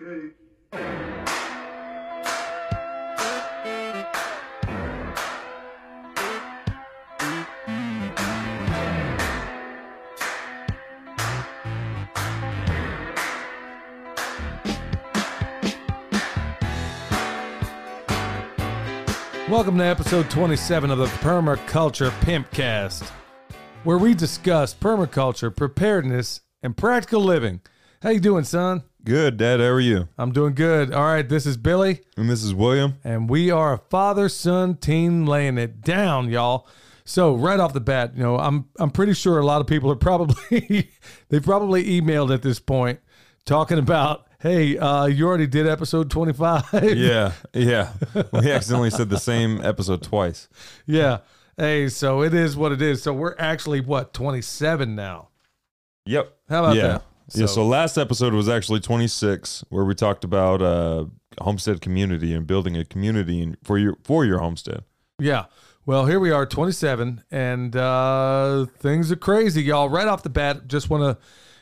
Okay. Welcome to episode 27 of the Permaculture Pimpcast, where we discuss permaculture, preparedness, and practical living. How you doing, son? Good, Dad. How are you? I'm doing good. All right, this is Billy. And this is William. And we are a father-son team laying it down, y'all. So right off the bat, you know, I'm pretty sure a lot of people are probably, they've probably emailed at this point talking about, hey, you already did episode 25. Yeah. We accidentally said the same episode twice. Yeah. Hey, so it is what it is. So we're actually, what, 27 now? Yep. How about that? So, yeah, so last episode was actually 26, where we talked about homestead community and building a community for your homestead. Yeah. Well, here we are, 27, and things are crazy, y'all. Right off the bat, just want to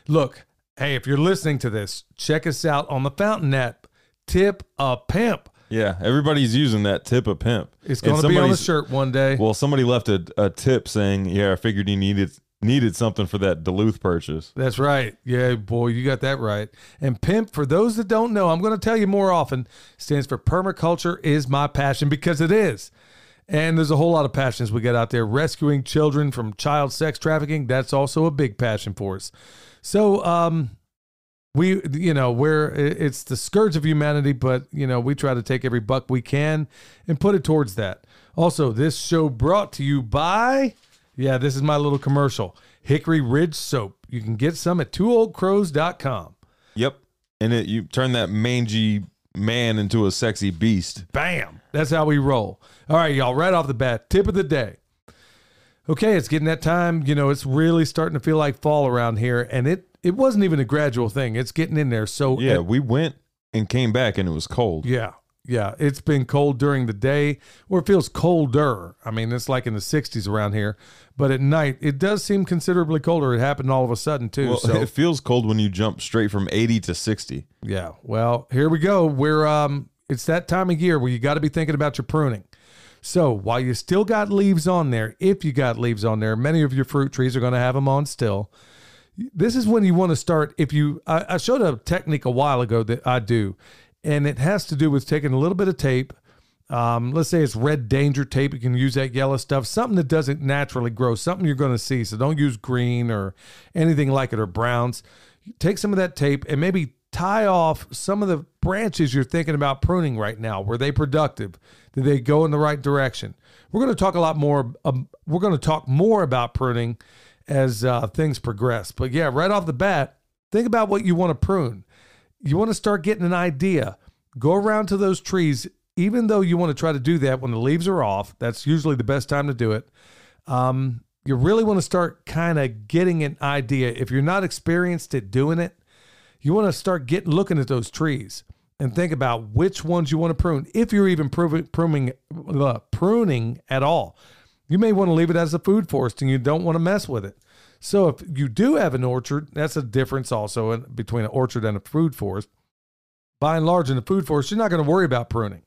look. Hey, if you're listening to this, check us out on the Fountain app. Tip a Pimp. Yeah, everybody's using that, Tip a Pimp. It's going to be on the shirt one day. Well, somebody left a tip saying, yeah, I figured you needed something for that Duluth purchase. That's right. Yeah, boy, you got that right. And Pimp, for those that don't know, I'm going to tell you more often, stands for Permaculture Is My Passion, because it is. And there's a whole lot of passions we got out there. Rescuing children from child sex trafficking, that's also a big passion for us. So, we, you know, it's the scourge of humanity, but, you know, we try to take every buck we can and put it towards that. Also, this show brought to you by, yeah, this is my little commercial, Hickory Ridge Soap. You can get some at twooldcrows.com. Yep. And you turn that mangy man into a sexy beast. Bam. That's how we roll. All right, y'all, right off the bat, tip of the day. Okay, it's getting that time, you know, it's really starting to feel like fall around here, and it wasn't even a gradual thing. It's getting in there. So yeah, we went and came back and it was cold. Yeah. It's been cold during the day, or it feels colder. I mean, it's like in the 60s around here, but at night it does seem considerably colder. It happened all of a sudden too. Well, so it feels cold when you jump straight from 80 to 60. Yeah. Well, here we go. We're it's that time of year where you got to be thinking about your pruning. So while you still got leaves on there, if you got leaves on there, many of your fruit trees are going to have them on still. This is when you want to start. I showed a technique a while ago that I do, and it has to do with taking a little bit of tape. Let's say it's red danger tape. You can use that yellow stuff, something that doesn't naturally grow, something you're going to see. So don't use green or anything like it, or browns. Take some of that tape and maybe tie off some of the branches you're thinking about pruning right now. Were they productive? Did they go in the right direction? We're going to talk a lot more. We're going to talk more about pruning as things progress. But yeah, right off the bat, think about what you want to prune. You want to start getting an idea. Go around to those trees, even though you want to try to do that when the leaves are off. That's usually the best time to do it. You really want to start kind of getting an idea. If you're not experienced at doing it, you want to start looking at those trees and think about which ones you want to prune. If you're even pruning at all, you may want to leave it as a food forest and you don't want to mess with it. So if you do have an orchard, that's a difference also between an orchard and a food forest. By and large, in a food forest, you're not going to worry about pruning.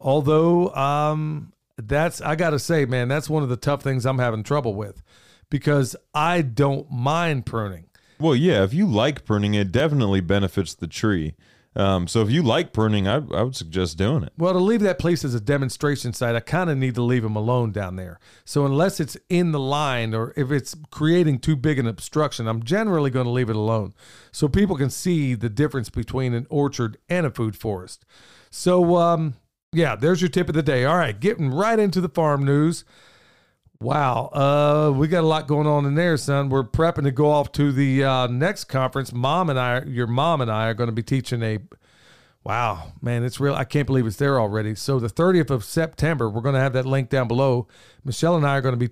Although I got to say, man, that's one of the tough things I'm having trouble with, because I don't mind pruning. Well, yeah, if you like pruning, it definitely benefits the tree. So if you like pruning, I would suggest doing it. Well, to leave that place as a demonstration site, I kind of need to leave them alone down there. So unless it's in the line, or if it's creating too big an obstruction, I'm generally going to leave it alone so people can see the difference between an orchard and a food forest. So, yeah, there's your tip of the day. All right, getting right into the farm news. Wow, we got a lot going on in there, son. We're prepping to go off to the next conference. Your mom and I are going to be teaching wow, man, it's real. I can't believe it's there already. So the 30th of September, we're going to have that link down below. Michelle and I are going to be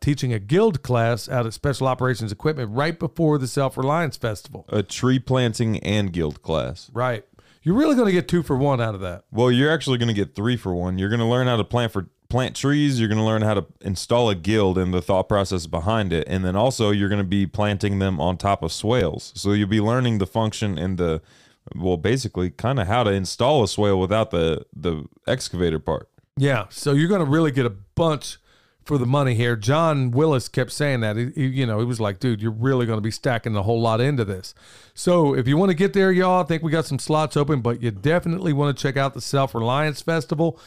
teaching a guild class out at Special Operations Equipment right before the Self-Reliance Festival. A tree planting and guild class. Right. You're really going to get 2 for $1 out of that. Well, you're actually going to get 3 for $1. You're going to learn how to plant trees, you're going to learn how to install a guild and the thought process behind it, and then also you're going to be planting them on top of swales, so you'll be learning the function and the well, basically kind of how to install a swale without the excavator part. Yeah, so you're going to really get a bunch for the money here. John Willis kept saying that. He was like, dude, you're really going to be stacking a whole lot into this. So if you want to get there, y'all, I think we got some slots open, but you definitely want to check out the Self-Reliance Festival,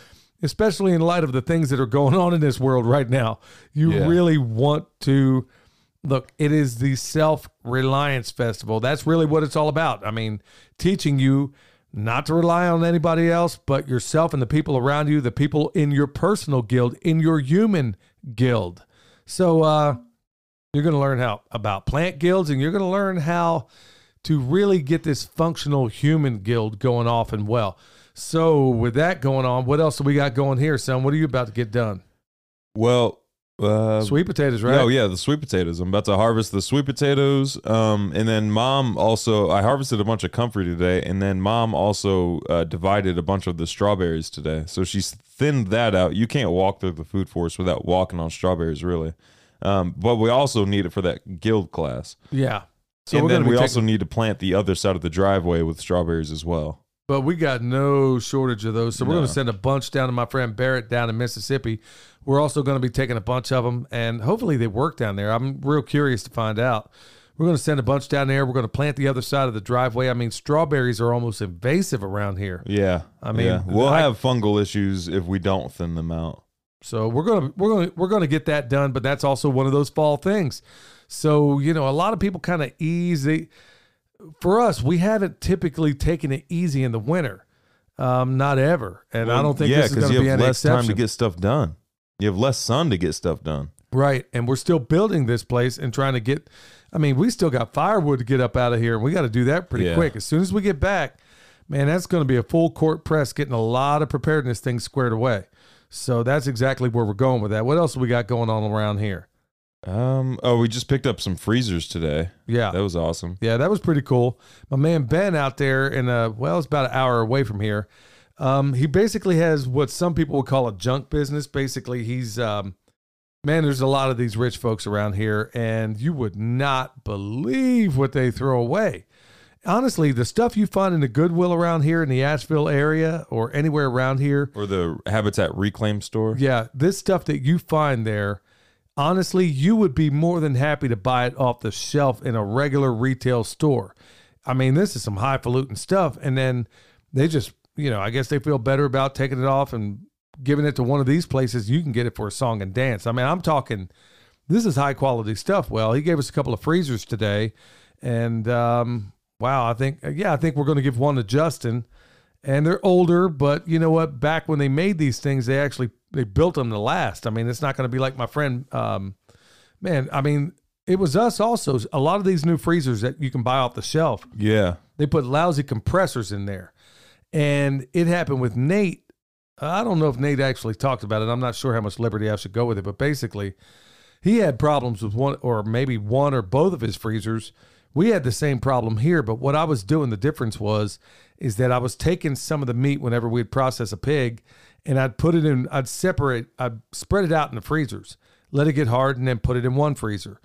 especially in light of the things that are going on in this world right now. You really want to... Look, it is the Self-Reliance Festival. That's really what it's all about. I mean, teaching you not to rely on anybody else but yourself and the people around you, the people in your personal guild, in your human guild. So you're going to learn about plant guilds, and you're going to learn how to really get this functional human guild going off and well. So with that going on, what else do we got going here, son? What are you about to get done? Well... sweet potatoes, right? Oh yeah, the sweet potatoes. I'm about to harvest the sweet potatoes. And then Mom also, I harvested a bunch of comfrey today, and then Mom also divided a bunch of the strawberries today. So she's thinned that out. You can't walk through the food forest without walking on strawberries, really. But we also need it for that guild class. Yeah. So and then we also need to plant the other side of the driveway with strawberries as well. But we got no shortage of those. So we're going to send a bunch down to my friend Barrett down in Mississippi. We're also going to be taking a bunch of them, and hopefully they work down there. I'm real curious to find out. We're going to send a bunch down there. We're going to plant the other side of the driveway. I mean, strawberries are almost invasive around here. Yeah. I mean, yeah. We'll have fungal issues if we don't thin them out. So we're going to get that done, but that's also one of those fall things. So, a lot of people kind of easy. For us, we haven't typically taken it easy in the winter. Not ever. And I don't think this is going to be an exception. Yeah, because you have less time to get stuff done. You have less sun to get stuff done. Right. And we're still building this place and trying to get... I mean, we still got firewood to get up out of here, and we got to do that pretty quick. As soon as we get back, man, that's going to be a full court press, getting a lot of preparedness things squared away. So that's exactly where we're going with that. What else have we got going on around here? We just picked up some freezers today. Yeah. That was awesome. Yeah, that was pretty cool. My man Ben out there in it's about an hour away from here. He basically has what some people would call a junk business. Basically, he's there's a lot of these rich folks around here, and you would not believe what they throw away. Honestly, the stuff you find in the Goodwill around here in the Asheville area or anywhere around here. Or the Habitat Reclaim store. Yeah, this stuff that you find there, honestly, you would be more than happy to buy it off the shelf in a regular retail store. I mean, this is some highfalutin stuff, and then they just... I guess they feel better about taking it off and giving it to one of these places. You can get it for a song and dance. I mean, I'm talking, this is high quality stuff. Well, he gave us a couple of freezers today, and I think we're going to give one to Justin, and they're older, but you know what? Back when they made these things, they built them to last. I mean, it's not going to be like my friend, it was us also. A lot of these new freezers that you can buy off the shelf. Yeah. They put lousy compressors in there. And it happened with Nate. I don't know if Nate actually talked about it. I'm not sure how much liberty I should go with it. But basically, he had problems with one or maybe one or both of his freezers. We had the same problem here. But what I was doing, the difference is that I was taking some of the meat whenever we'd process a pig, and I'd put it in, I'd spread it out in the freezers, let it get hard, and then put it in one freezer.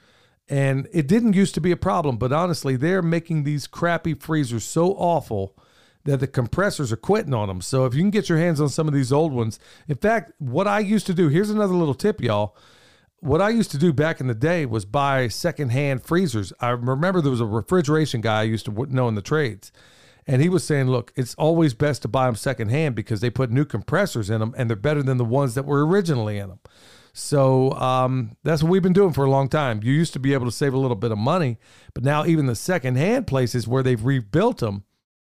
And it didn't used to be a problem. But honestly, they're making these crappy freezers so awful that the compressors are quitting on them. So if you can get your hands on some of these old ones. In fact, what I used to do, here's another little tip, y'all. What I used to do back in the day was buy secondhand freezers. I remember there was a refrigeration guy I used to know in the trades, and he was saying, look, it's always best to buy them secondhand because they put new compressors in them, and they're better than the ones that were originally in them. So that's what we've been doing for a long time. You used to be able to save a little bit of money, but now even the secondhand places where they've rebuilt them,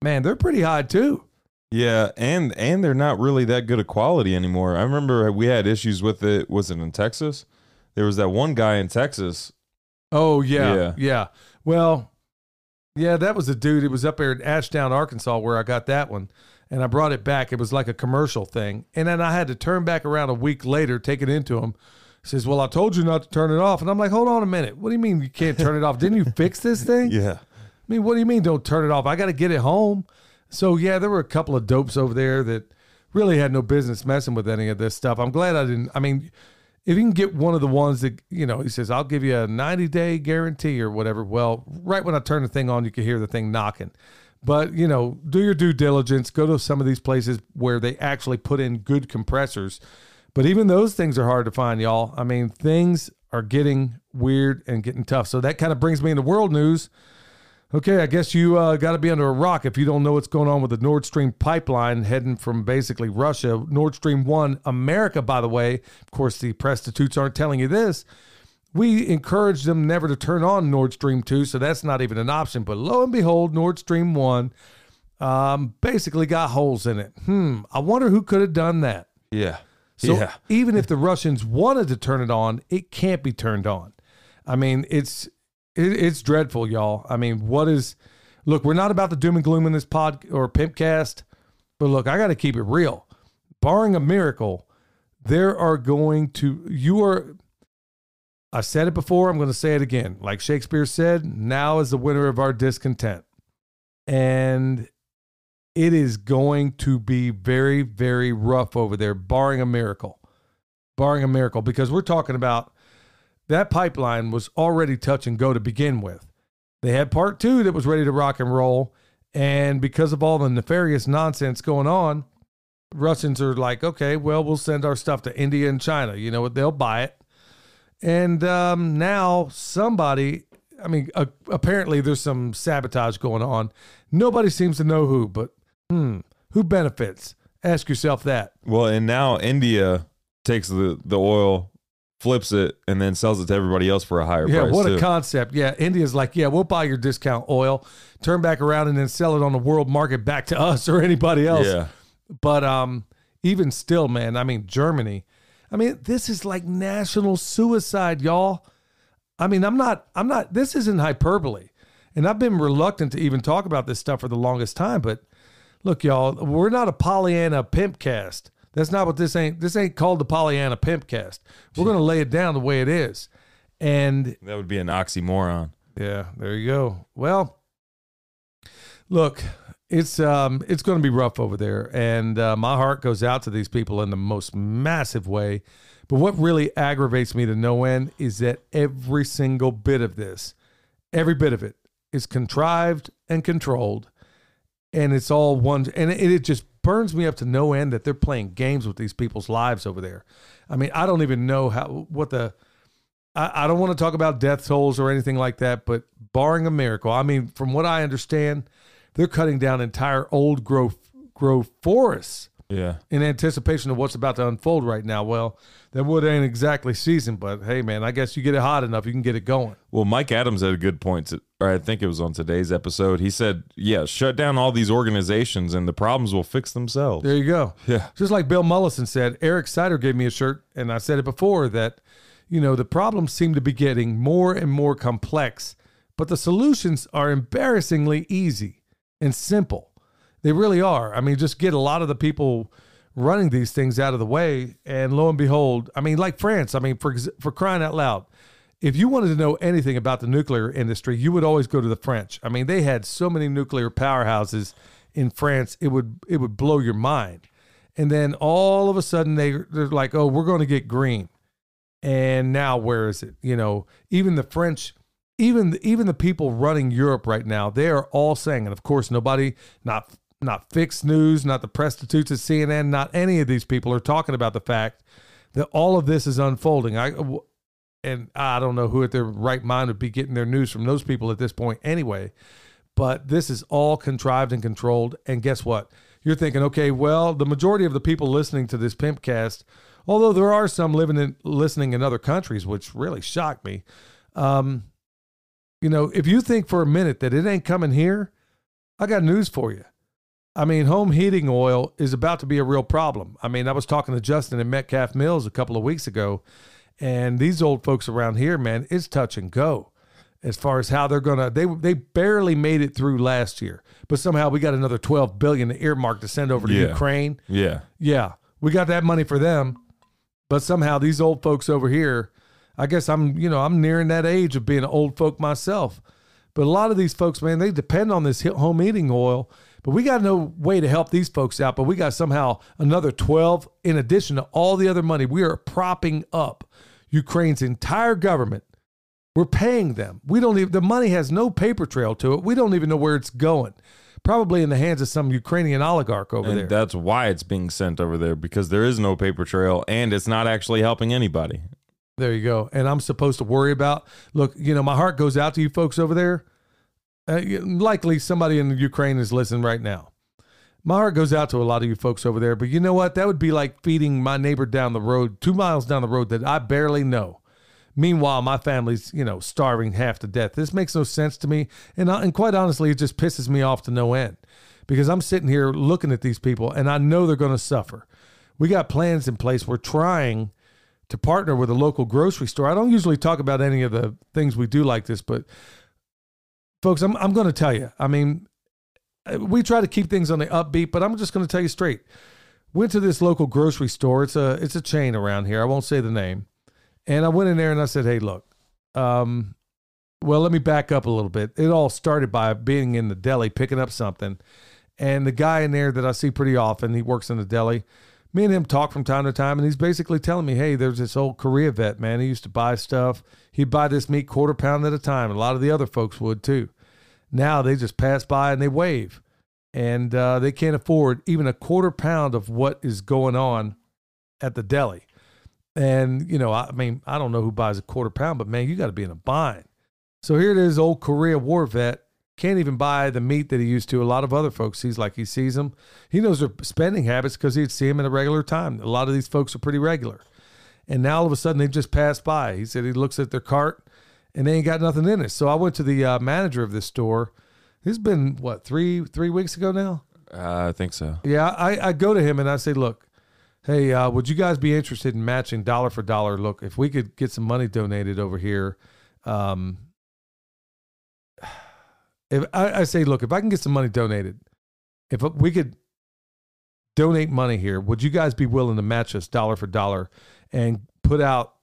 man, they're pretty high too. Yeah, and they're not really that good a quality anymore. I remember we had issues with it. Was it in Texas? There was that one guy in Texas. Oh, yeah. Well, yeah, that was a dude. It was up there in Ashdown, Arkansas, where I got that one. And I brought it back. It was like a commercial thing. And then I had to turn back around a week later, take it into him. He says, well, I told you not to turn it off. And I'm like, hold on a minute. What do you mean you can't turn it off? Didn't you fix this thing? Yeah. I mean, what do you mean don't turn it off? I got to get it home. So, yeah, there were a couple of dopes over there that really had no business messing with any of this stuff. I'm glad I didn't. I mean, if you can get one of the ones that, he says, I'll give you a 90-day guarantee or whatever. Well, right when I turn the thing on, you can hear the thing knocking. But, you know, do your due diligence. Go to some of these places where they actually put in good compressors. But even those things are hard to find, y'all. I mean, things are getting weird and getting tough. So that kind of brings me into world news. Okay, I guess you got to be under a rock if you don't know what's going on with the Nord Stream pipeline heading from basically Russia. Nord Stream 1, America, by the way. Of course, the prostitutes aren't telling you this. We encouraged them never to turn on Nord Stream 2, so that's not even an option. But lo and behold, Nord Stream 1 basically got holes in it. I wonder who could have done that. Yeah. So even if the Russians wanted to turn it on, it can't be turned on. I mean, it's dreadful, y'all. I mean, look, we're not about the doom and gloom in this pod or Pimpcast, but look, I got to keep it real. Barring a miracle, I've said it before, I'm going to say it again. Like Shakespeare said, now is the winter of our discontent. And it is going to be very, very rough over there, barring a miracle. Barring a miracle, because we're talking about that pipeline was already touch and go to begin with. They had part two that was ready to rock and roll. And because of all the nefarious nonsense going on, Russians are like, okay, well, we'll send our stuff to India and China. You know what? They'll buy it. And now apparently there's some sabotage going on. Nobody seems to know who, but who benefits? Ask yourself that. Well, and now India takes the oil, flips it, and then sells it to everybody else for a higher price. Yeah, what a concept. Yeah, India's like, yeah, we'll buy your discount oil, turn back around, and then sell it on the world market back to us or anybody else. Yeah. But even still, man, I mean, Germany... I mean, this is like national suicide, y'all. I mean, I'm not, this isn't hyperbole. And I've been reluctant to even talk about this stuff for the longest time, but look, y'all, we're not a Pollyanna Pimpcast. That's not what this ain't called the Pollyanna Pimpcast. We're going to lay it down the way it is. And that would be an oxymoron. Yeah, there you go. Well, look, it's going to be rough over there, and my heart goes out to these people in the most massive way. But what really aggravates me to no end is that every single bit of this, every bit of it, is contrived and controlled, and it's all one. And it just burns me up to no end that they're playing games with these people's lives over there. I mean, I don't even know I don't want to talk about death tolls or anything like that, but barring a miracle, I mean, from what I understand, they're cutting down entire old growth forests in anticipation of what's about to unfold right now. Well, that wood ain't exactly seasoned, but hey, man, I guess you get it hot enough, you can get it going. Well, Mike Adams had a good point, or I think it was on today's episode. He said, yeah, shut down all these organizations and the problems will fix themselves. There you go. Yeah. Just like Bill Mollison said, Eric Sider gave me a shirt, and I said it before, that, you know, the problems seem to be getting more and more complex, but the solutions are embarrassingly easy and simple. They really are. I mean, just get a lot of the people running these things out of the way, and lo and behold, I mean, like France, I mean, for crying out loud, if you wanted to know anything about the nuclear industry, you would always go to the French. I mean, they had so many nuclear powerhouses in France, it would blow your mind. And then all of a sudden they're like, oh, we're going to get green. And now where is it? You know, even the French, Even the people running Europe right now, they are all saying, and of course, nobody, not Fix News, not the prostitutes at CNN, not any of these people are talking about the fact that all of this is unfolding. And I don't know who at their right mind would be getting their news from those people at this point anyway, but this is all contrived and controlled. And guess what? You're thinking, okay, well, the majority of the people listening to this Pimpcast, although there are some listening in other countries, which really shocked me, you know, if you think for a minute that it ain't coming here, I got news for you. I mean, home heating oil is about to be a real problem. I mean, I was talking to Justin in Metcalf Mills a couple of weeks ago, and these old folks around here, man, it's touch and go as far as how they're going to, they barely made it through last year, but somehow we got another $12 billion earmarked to send over to Ukraine. Yeah. Yeah. We got that money for them, but somehow these old folks over here, I guess I'm nearing that age of being an old folk myself. But a lot of these folks, man, they depend on this home heating oil, but we got no way to help these folks out, but we got somehow another 12 in addition to all the other money. We are propping up Ukraine's entire government. We're paying them. The money has no paper trail to it. We don't even know where it's going. probably in the hands of some Ukrainian oligarch over there. That's why it's being sent over there, because there is no paper trail and it's not actually helping anybody. There you go. And I'm supposed to worry about, look, you know, my heart goes out to you folks over there. Likely somebody in Ukraine is listening right now. My heart goes out to a lot of you folks over there, but you know what? That would be like feeding my neighbor down the road, 2 miles down the road that I barely know. Meanwhile, my family's, you know, starving half to death. This makes no sense to me. And quite honestly, it just pisses me off to no end, because I'm sitting here looking at these people and I know they're going to suffer. We got plans in place. We're trying to partner with a local grocery store. I don't usually talk about any of the things we do like this, but folks, I'm going to tell you, I mean, we try to keep things on the upbeat, but I'm just going to tell you straight. Went to this local grocery store. It's a chain around here. I won't say the name. And I went in there and I said, hey, look, well, let me back up a little bit. It all started by being in the deli, picking up something. And the guy in there that I see pretty often, he works in the deli. Me and him talk from time to time. And he's basically telling me, hey, there's this old Korea vet, man. He used to buy stuff. He'd buy this meat quarter pound at a time. And a lot of the other folks would too. Now they just pass by and they wave, and they can't afford even a quarter pound of what is going on at the deli. And, you know, I mean, I don't know who buys a quarter pound, but man, you got to be in a bind. So here it is, old Korea war vet. Can't even buy the meat that he used to. A lot of other folks, he's like, he sees them. He knows their spending habits because he'd see them at a regular time. A lot of these folks are pretty regular. And now all of a sudden they've just passed by. He said he looks at their cart, and they ain't got nothing in it. So I went to the manager of this store. This has been, what, three weeks ago now? I think so. Yeah, I go to him and I say, look, hey, would you guys be interested in matching dollar for dollar? Look, if we could get some money donated over here. If I can get some money donated, if we could donate money here, would you guys be willing to match us dollar for dollar and put out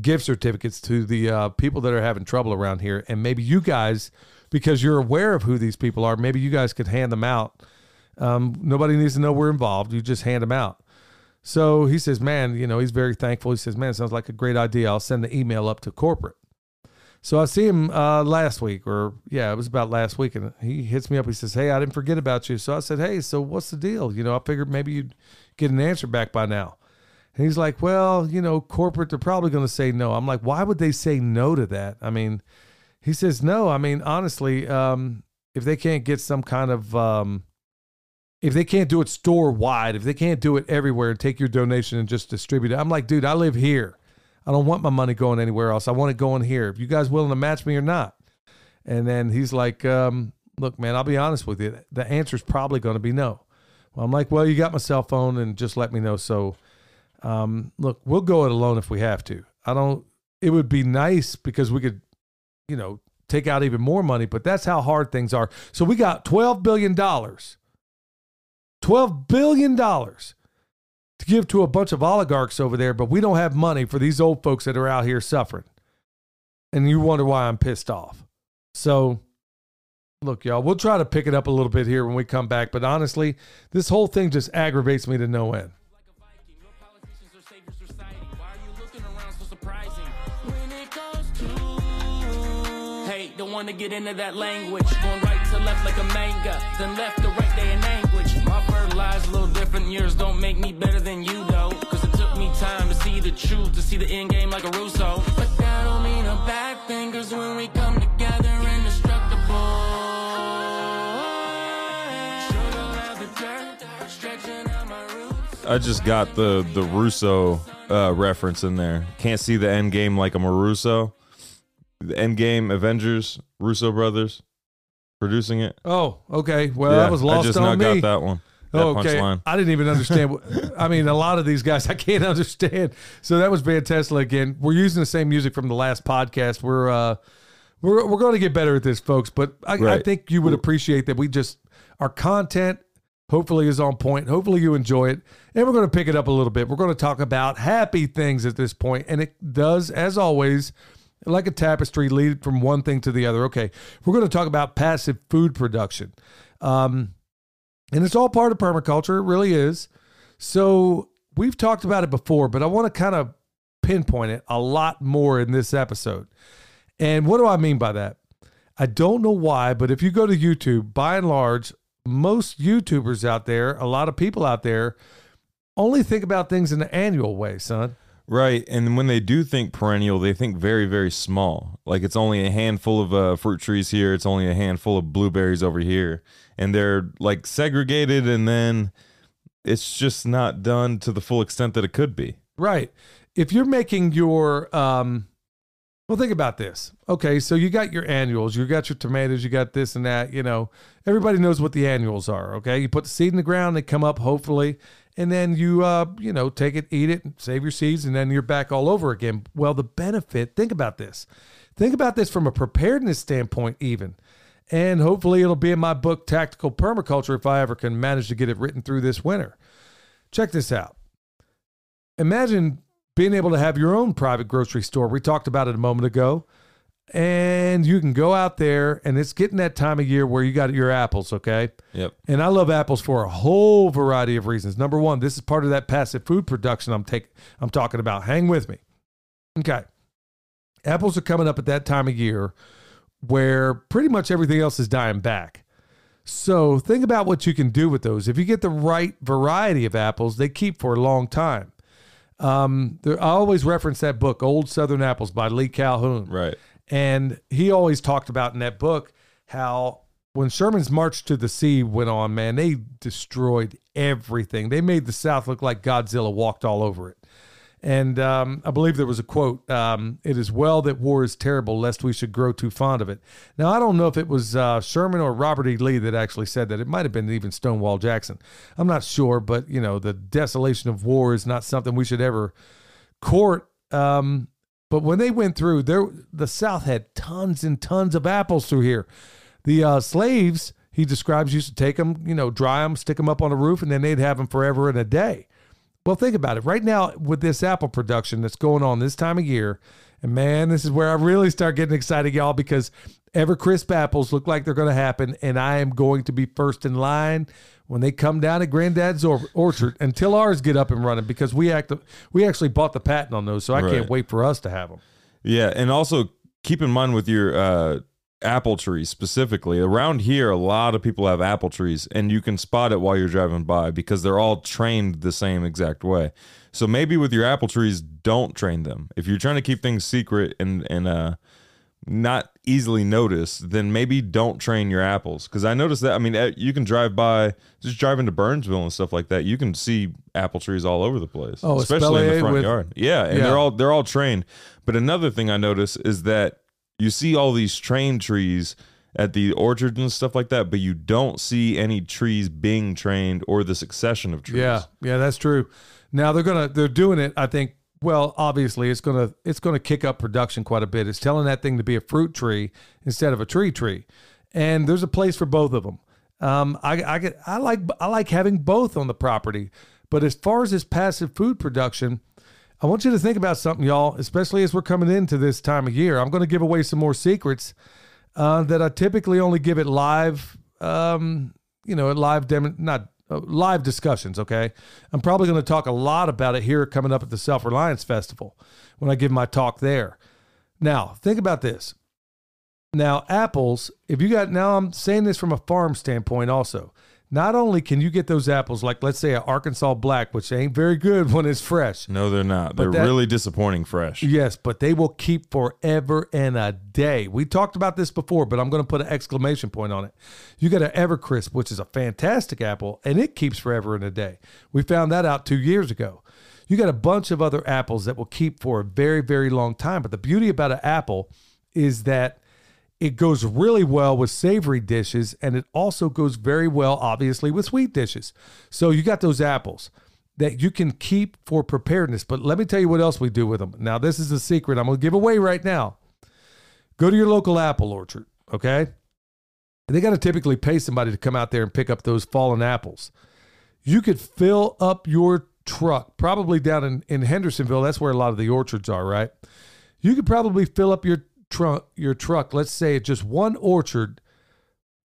gift certificates to the people that are having trouble around here? And maybe you guys, because you're aware of who these people are, maybe you guys could hand them out. Nobody needs to know we're involved. You just hand them out. So he says, man, you know, he's very thankful. He says, man, sounds like a great idea. I'll send the email up to corporate. So I see him last week, it was about last week. And he hits me up. He says, hey, I didn't forget about you. So I said, hey, so what's the deal? You know, I figured maybe you'd get an answer back by now. And he's like, well, you know, corporate, they're probably going to say no. I'm like, why would they say no to that? I mean, he says, no, I mean, honestly, if they can't get some kind of, if they can't do it store wide, if they can't do it everywhere and take your donation and just distribute it. I'm like, dude, I live here. I don't want my money going anywhere else. I want it going here. If you guys willing to match me or not. And then he's like, look, man, I'll be honest with you. The answer's probably going to be no. Well, I'm like, well, you got my cell phone and just let me know. So, look, we'll go it alone if we have to. It would be nice because we could, you know, take out even more money, but that's how hard things are. So we got $12 billion to give to a bunch of oligarchs over there, but we don't have money for these old folks that are out here suffering. And you wonder why I'm pissed off. So look, y'all, we'll try to pick it up a little bit here when we come back. But honestly, this whole thing just aggravates me to no end. Wanna get into that language, going right to left like a manga, then left to right, they in anguish. My bird lies a little different, yours don't make me better than you though, cause it took me time to see the truth, to see the end game like a Russo. But that don't mean a bad fingers when we come together indestructible. I just got the Russo reference in there. Can't see the end game like I'm a Russo. The Endgame, Avengers, Russo Brothers, producing it. Oh, okay. Well, yeah, that was lost on me. I just not got that one. Punchline. I didn't even understand. I mean, a lot of these guys, I can't understand. So that was Van Tesla again. We're using the same music from the last podcast. We're going to get better at this, folks. But I think you would appreciate that we just, our content hopefully is on point. Hopefully you enjoy it. And we're going to pick it up a little bit. We're going to talk about happy things at this point. And it does, as always, like a tapestry, lead from one thing to the other. Okay, we're going to talk about passive food production. And it's all part of permaculture. It really is. So we've talked about it before, but I want to kind of pinpoint it a lot more in this episode. And what do I mean by that? I don't know why, but if you go to YouTube, by and large, most YouTubers out there, a lot of people out there, only think about things in the annual way, son. Right, and when they do think perennial, they think very, very small. Like it's only a handful of fruit trees here. It's only a handful of blueberries over here. And they're like segregated, and then it's just not done to the full extent that it could be. Right. If you're making your, well, think about this. Okay, so you got your annuals. You got your tomatoes. You got this and that. You know, everybody knows what the annuals are, okay? You put the seed in the ground. They come up, hopefully. And then you, you know, take it, eat it, save your seeds, and then you're back all over again. Well, the benefit, think about this. Think about this from a preparedness standpoint even. And hopefully it'll be in my book, Tactical Permaculture, if I ever can manage to get it written through this winter. Check this out. Imagine being able to have your own private grocery store. We talked about it a moment ago. And you can go out there, and it's getting that time of year where you got your apples, okay? Yep. And I love apples for a whole variety of reasons. Number one, this is part of that passive food production I'm talking about. Hang with me. Okay. Apples are coming up at that time of year where pretty much everything else is dying back. So think about what you can do with those. If you get the right variety of apples, they keep for a long time. I always reference that book, Old Southern Apples by Lee Calhoun. Right. And he always talked about in that book how when Sherman's March to the Sea went on, man, they destroyed everything. They made the South look like Godzilla walked all over it. And I believe there was a quote, it is well that war is terrible, lest we should grow too fond of it. Now, I don't know if it was Sherman or Robert E. Lee that actually said that. It might have been even Stonewall Jackson. I'm not sure, but, you know, the desolation of war is not something we should ever court. But when they went through, the South had tons and tons of apples through here. The slaves, he describes, used to take them, you know, dry them, stick them up on a roof, and then they'd have them forever in a day. Well, think about it. Right now, with this apple production that's going on this time of year, and man, this is where I really start getting excited, y'all, because EverCrisp apples look like they're going to happen, and I am going to be first in line when they come down at Granddad's orchard until ours get up and running, because we actually bought the patent on those, so I can't wait for us to have them. Yeah, and also keep in mind with your apple trees specifically, around here a lot of people have apple trees, and you can spot it while you're driving by because they're all trained the same exact way. So maybe with your apple trees, don't train them. If you're trying to keep things secret and not easily noticed, then maybe don't train your apples. Because I noticed that, I mean, you can drive by, just driving to Burnsville and stuff like that, you can see apple trees all over the place, especially in the front yard. Yeah, and they're all trained. But another thing I notice is that you see all these trained trees at the orchards and stuff like that, but you don't see any trees being trained or the succession of trees. Yeah, that's true. Now they're doing it, I think. Well, obviously, it's gonna kick up production quite a bit. It's telling that thing to be a fruit tree instead of a tree, and there's a place for both of them. I like having both on the property, but as far as this passive food production, I want you to think about something, y'all. Especially as we're coming into this time of year, I'm going to give away some more secrets that I typically only give at live, live discussions, okay? I'm probably going to talk a lot about it here coming up at the Self-Reliance Festival when I give my talk there. Now, think about this. Now, apples, now I'm saying this from a farm standpoint also. Not only can you get those apples, like let's say an Arkansas black, which ain't very good when it's fresh. No, they're not. They're really disappointing fresh. Yes, but they will keep forever and a day. We talked about this before, but I'm going to put an exclamation point on it. You got an EverCrisp, which is a fantastic apple, and it keeps forever and a day. We found that out 2 years ago. You got a bunch of other apples that will keep for a very, very long time. But the beauty about an apple is that it goes really well with savory dishes, and it also goes very well, obviously, with sweet dishes. So you got those apples that you can keep for preparedness. But let me tell you what else we do with them. Now, this is a secret I'm going to give away right now. Go to your local apple orchard, okay? They got to typically pay somebody to come out there and pick up those fallen apples. You could fill up your truck, probably down in Hendersonville. That's where a lot of the orchards are, right? You could probably fill up your truck, let's say at just one orchard,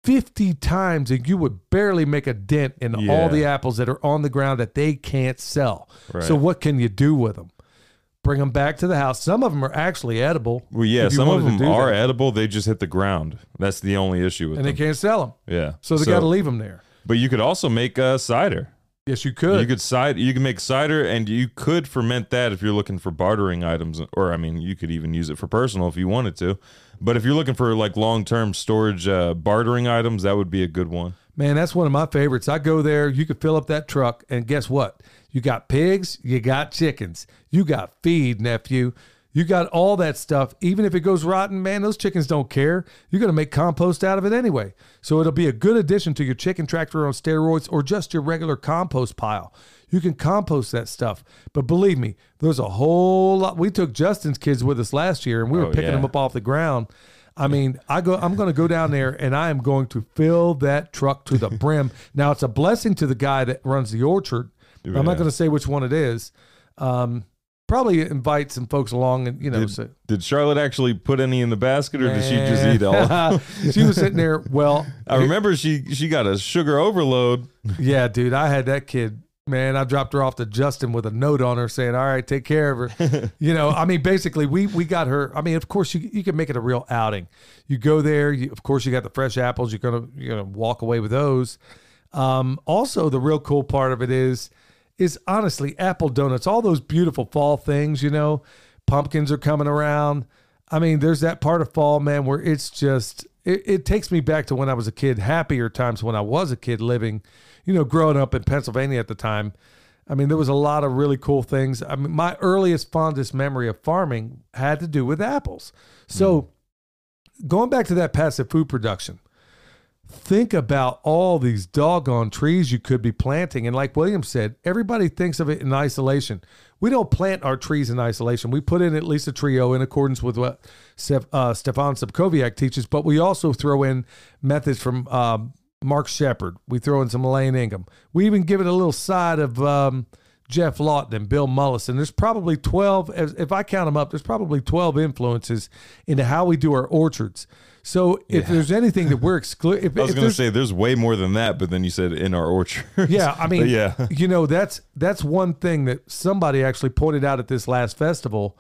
50 times, and you would barely make a dent in all the apples that are on the ground that they can't sell. Right. So what can you do with them? bring them back to the house. Some of them are actually edible. Well, yeah, some of them are edible. They just hit the ground. That's the only issue with them. And they can't sell them. Yeah. So they got to leave them there. But you could also make cider. Yes, you could. You can make cider, and you could ferment that if you're looking for bartering items, or I mean, you could even use it for personal if you wanted to. But if you're looking for like long-term storage bartering items, that would be a good one. Man, that's one of my favorites. I go there. You could fill up that truck, and guess what? You got pigs. You got chickens. You got feed, nephew. You got all that stuff. Even if it goes rotten, man, those chickens don't care. You're going to make compost out of it anyway. So it'll be a good addition to your chicken tractor on steroids or just your regular compost pile. You can compost that stuff. But believe me, there's a whole lot. We took Justin's kids with us last year, and we were picking them up off the ground. I mean, I'm going to go down there, and I am going to fill that truck to the brim. Now, it's a blessing to the guy that runs the orchard. Yeah. I'm not going to say which one it is. Probably invite some folks along, and did Charlotte actually put any in the basket, or did she just eat all? She was sitting there. Well, I remember she got a sugar overload. Yeah, dude, I had that kid. Man, I dropped her off to Justin with a note on her saying, "All right, take care of her." I mean, basically, we got her. I mean, of course, you can make it a real outing. You go there. Of course, you got the fresh apples. You're gonna walk away with those. Also, the real cool part of it is honestly apple donuts, all those beautiful fall things, pumpkins are coming around. I mean, there's that part of fall, man, where it's just, it takes me back to when I was a kid, happier times when I was a kid living, growing up in Pennsylvania at the time. I mean, there was a lot of really cool things. I mean, my earliest, fondest memory of farming had to do with apples. So going back to that passive food production, think about all these doggone trees you could be planting. And like William said, everybody thinks of it in isolation. We don't plant our trees in isolation. We put in at least a trio in accordance with what Stefan Subkoviak teaches, but we also throw in methods from Mark Shepard. We throw in some Elaine Ingham. We even give it a little side of Jeff Lawton and Bill Mollison. There's probably 12, if I count them up, there's probably 12 influences into how we do our orchards. So if there's anything that we're excluding, I was going to say there's way more than that, but then you said in our orchards. Yeah, I mean, that's one thing that somebody actually pointed out at this last festival.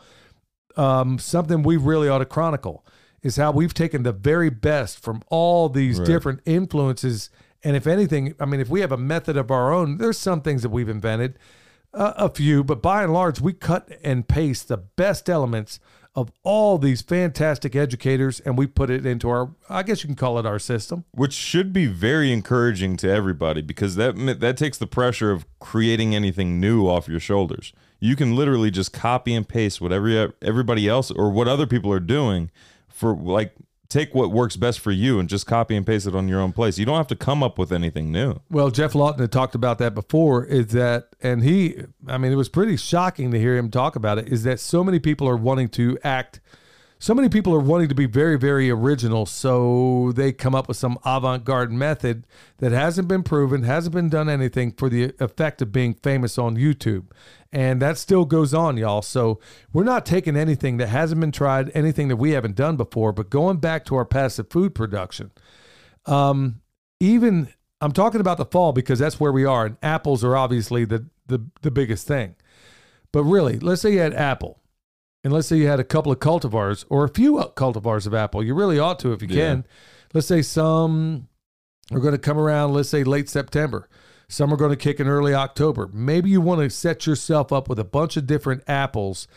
Something we really ought to chronicle is how we've taken the very best from all these different influences. And if anything, I mean, if we have a method of our own, there's some things that we've invented, a few, but by and large, we cut and paste the best elements of all these fantastic educators, and we put it into our, I guess you can call it our system. Which should be very encouraging to everybody, because that takes the pressure of creating anything new off your shoulders. You can literally just copy and paste whatever everybody else or what other people are doing for, like, take what works best for you and just copy and paste it on your own place. You don't have to come up with anything new. Well, Jeff Lawton had talked about that before, it was pretty shocking to hear him talk about it, is that so many people are wanting to be very, very original. So they come up with some avant-garde method that hasn't been proven, hasn't been done anything for the effect of being famous on YouTube. And that still goes on, y'all. So we're not taking anything that hasn't been tried, anything that we haven't done before, but going back to our passive food production. I'm talking about the fall because that's where we are, and apples are obviously the biggest thing. But really, let's say you had apple, and let's say you had a couple of cultivars or a few cultivars of apple. You really ought to if you can. Let's say some are going to come around, let's say late September. Some are going to kick in early October. Maybe you want to set yourself up with a bunch of different apples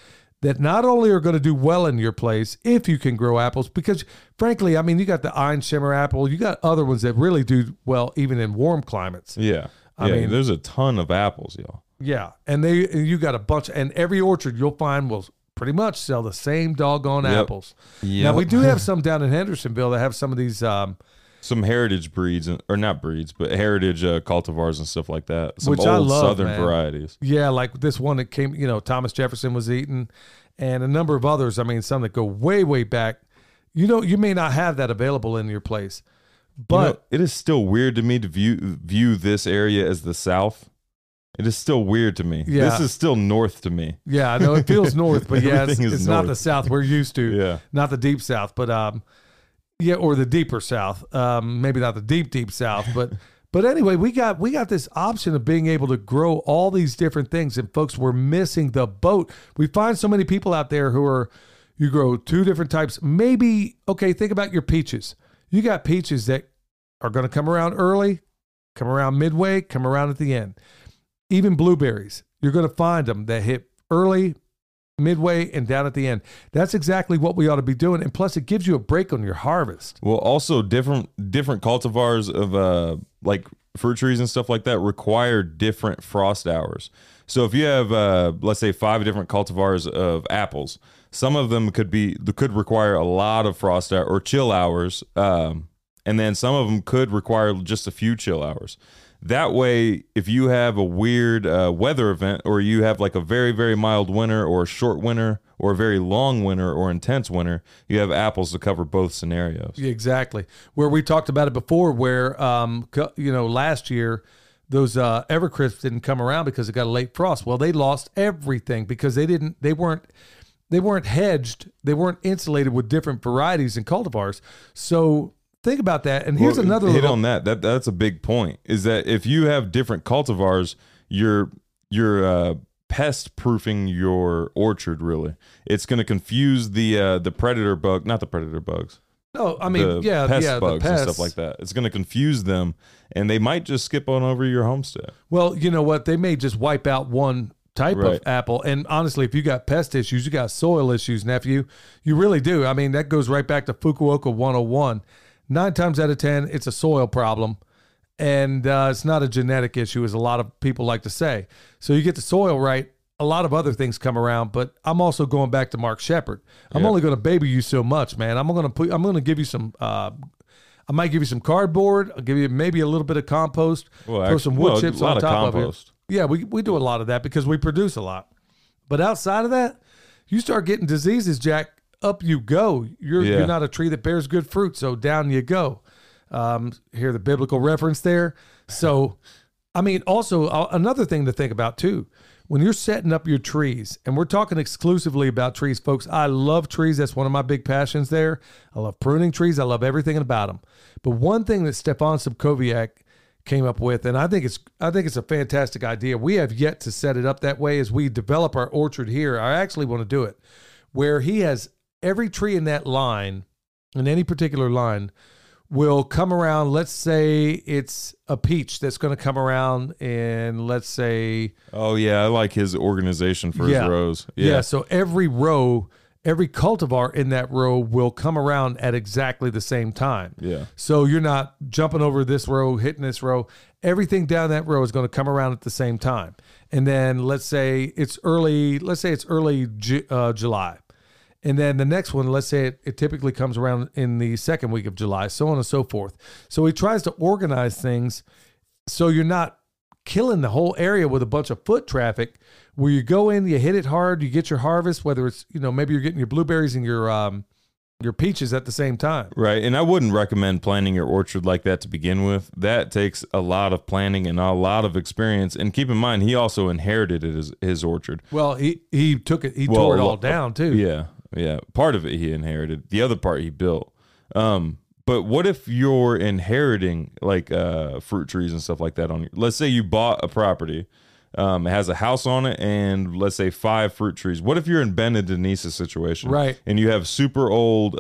that not only are going to do well in your place, if you can grow apples, because frankly, I mean, you got the Einschimmer apple, you got other ones that really do well, even in warm climates. Yeah. I mean, there's a ton of apples, y'all. Yeah. And you got a bunch, and every orchard you'll find will pretty much sell the same doggone apples. Yep. Now we do have some down in Hendersonville that have some of these, some heritage breeds, or not breeds, but heritage cultivars and stuff like that. Some southern varieties. Yeah, like this one that came, Thomas Jefferson was eating, and a number of others. I mean, some that go way, way back. You may not have that available in your place, but it is still weird to me to view this area as the South. It is still weird to me. Yeah. This is still north to me. Yeah, I know it feels north, but yeah, it's not the South we're used to. Yeah, not the deep South, but. Yeah, or the deeper South. Maybe not the deep South, but But anyway, we got this option of being able to grow all these different things. And folks, we're missing the boat. We find so many people out there who are, you grow two different types. Maybe, okay, think about your peaches. You got peaches that are going to come around early, come around midway, come around at the end. Even blueberries, you're going to find them that hit early, midway, and down at the end. That's exactly what we ought to be doing. And plus, it gives you a break on your harvest. Well, also different cultivars of like fruit trees and stuff like that require different frost hours. So if you have let's say 5 different cultivars of apples, some of them could require a lot of frost hour or chill hours, and then some of them could require just a few chill hours. That way, if you have a weird weather event, or you have like a very, very mild winter or a short winter or a very long winter or intense winter, you have apples to cover both scenarios. Exactly. Where we talked about it before, where, last year, those EverCrisp didn't come around because it got a late frost. Well, they lost everything because they weren't hedged. They weren't insulated with different varieties and cultivars. So think about that. And here's another hit on that. That's a big point, is that if you have different cultivars, you're pest proofing your orchard. Really, it's going to confuse the predator bug, not the predator bugs. No, I mean, bugs and stuff like that. It's going to confuse them, and they might just skip on over your homestead. Well, you know what? They may just wipe out one type of apple. And honestly, if you got pest issues, you got soil issues, nephew. You really do. I mean, that goes right back to Fukuoka 101. 9 times out of 10, it's a soil problem, and it's not a genetic issue, as a lot of people like to say. So you get the soil right, a lot of other things come around. But I'm also going back to Mark Shepard. I'm only going to baby you so much, man. I'm going to give you some. I might give you some cardboard. I'll give you maybe a little bit of compost. Throw some wood chips on top of it. Yeah, we do a lot of that because we produce a lot. But outside of that, you start getting diseases, Jack. Up you go. You're not a tree that bears good fruit, so down you go. Hear the biblical reference there. So, I mean, also another thing to think about too, when you're setting up your trees, and we're talking exclusively about trees, folks. I love trees. That's one of my big passions there. I love pruning trees. I love everything about them. But one thing that Stefan Subkoviak came up with, and I think it's a fantastic idea. We have yet to set it up that way as we develop our orchard here. I actually want to do it where he has every tree in that line, in any particular line, will come around. Let's say it's a peach that's going to come around, and let's say... Oh, yeah, I like his organization for his rows. Yeah, so every row, every cultivar in that row will come around at exactly the same time. Yeah. So you're not jumping over this row, hitting this row. Everything down that row is going to come around at the same time. And then let's say it's early July. And then the next one, let's say it typically comes around in the second week of July, so on and so forth. So he tries to organize things so you're not killing the whole area with a bunch of foot traffic, where you go in, you hit it hard, you get your harvest, whether it's, maybe you're getting your blueberries and your peaches at the same time. Right. And I wouldn't recommend planting your orchard like that to begin with. That takes a lot of planning and a lot of experience. And keep in mind, he also inherited his orchard. Well, he took it. He tore it all down too. Yeah. Yeah, part of it he inherited. The other part he built. But what if you're inheriting like fruit trees and stuff like that on your... Let's say you bought a property. It has a house on it and let's say 5 fruit trees. What if you're in Ben and Denise's situation? Right. And you have super old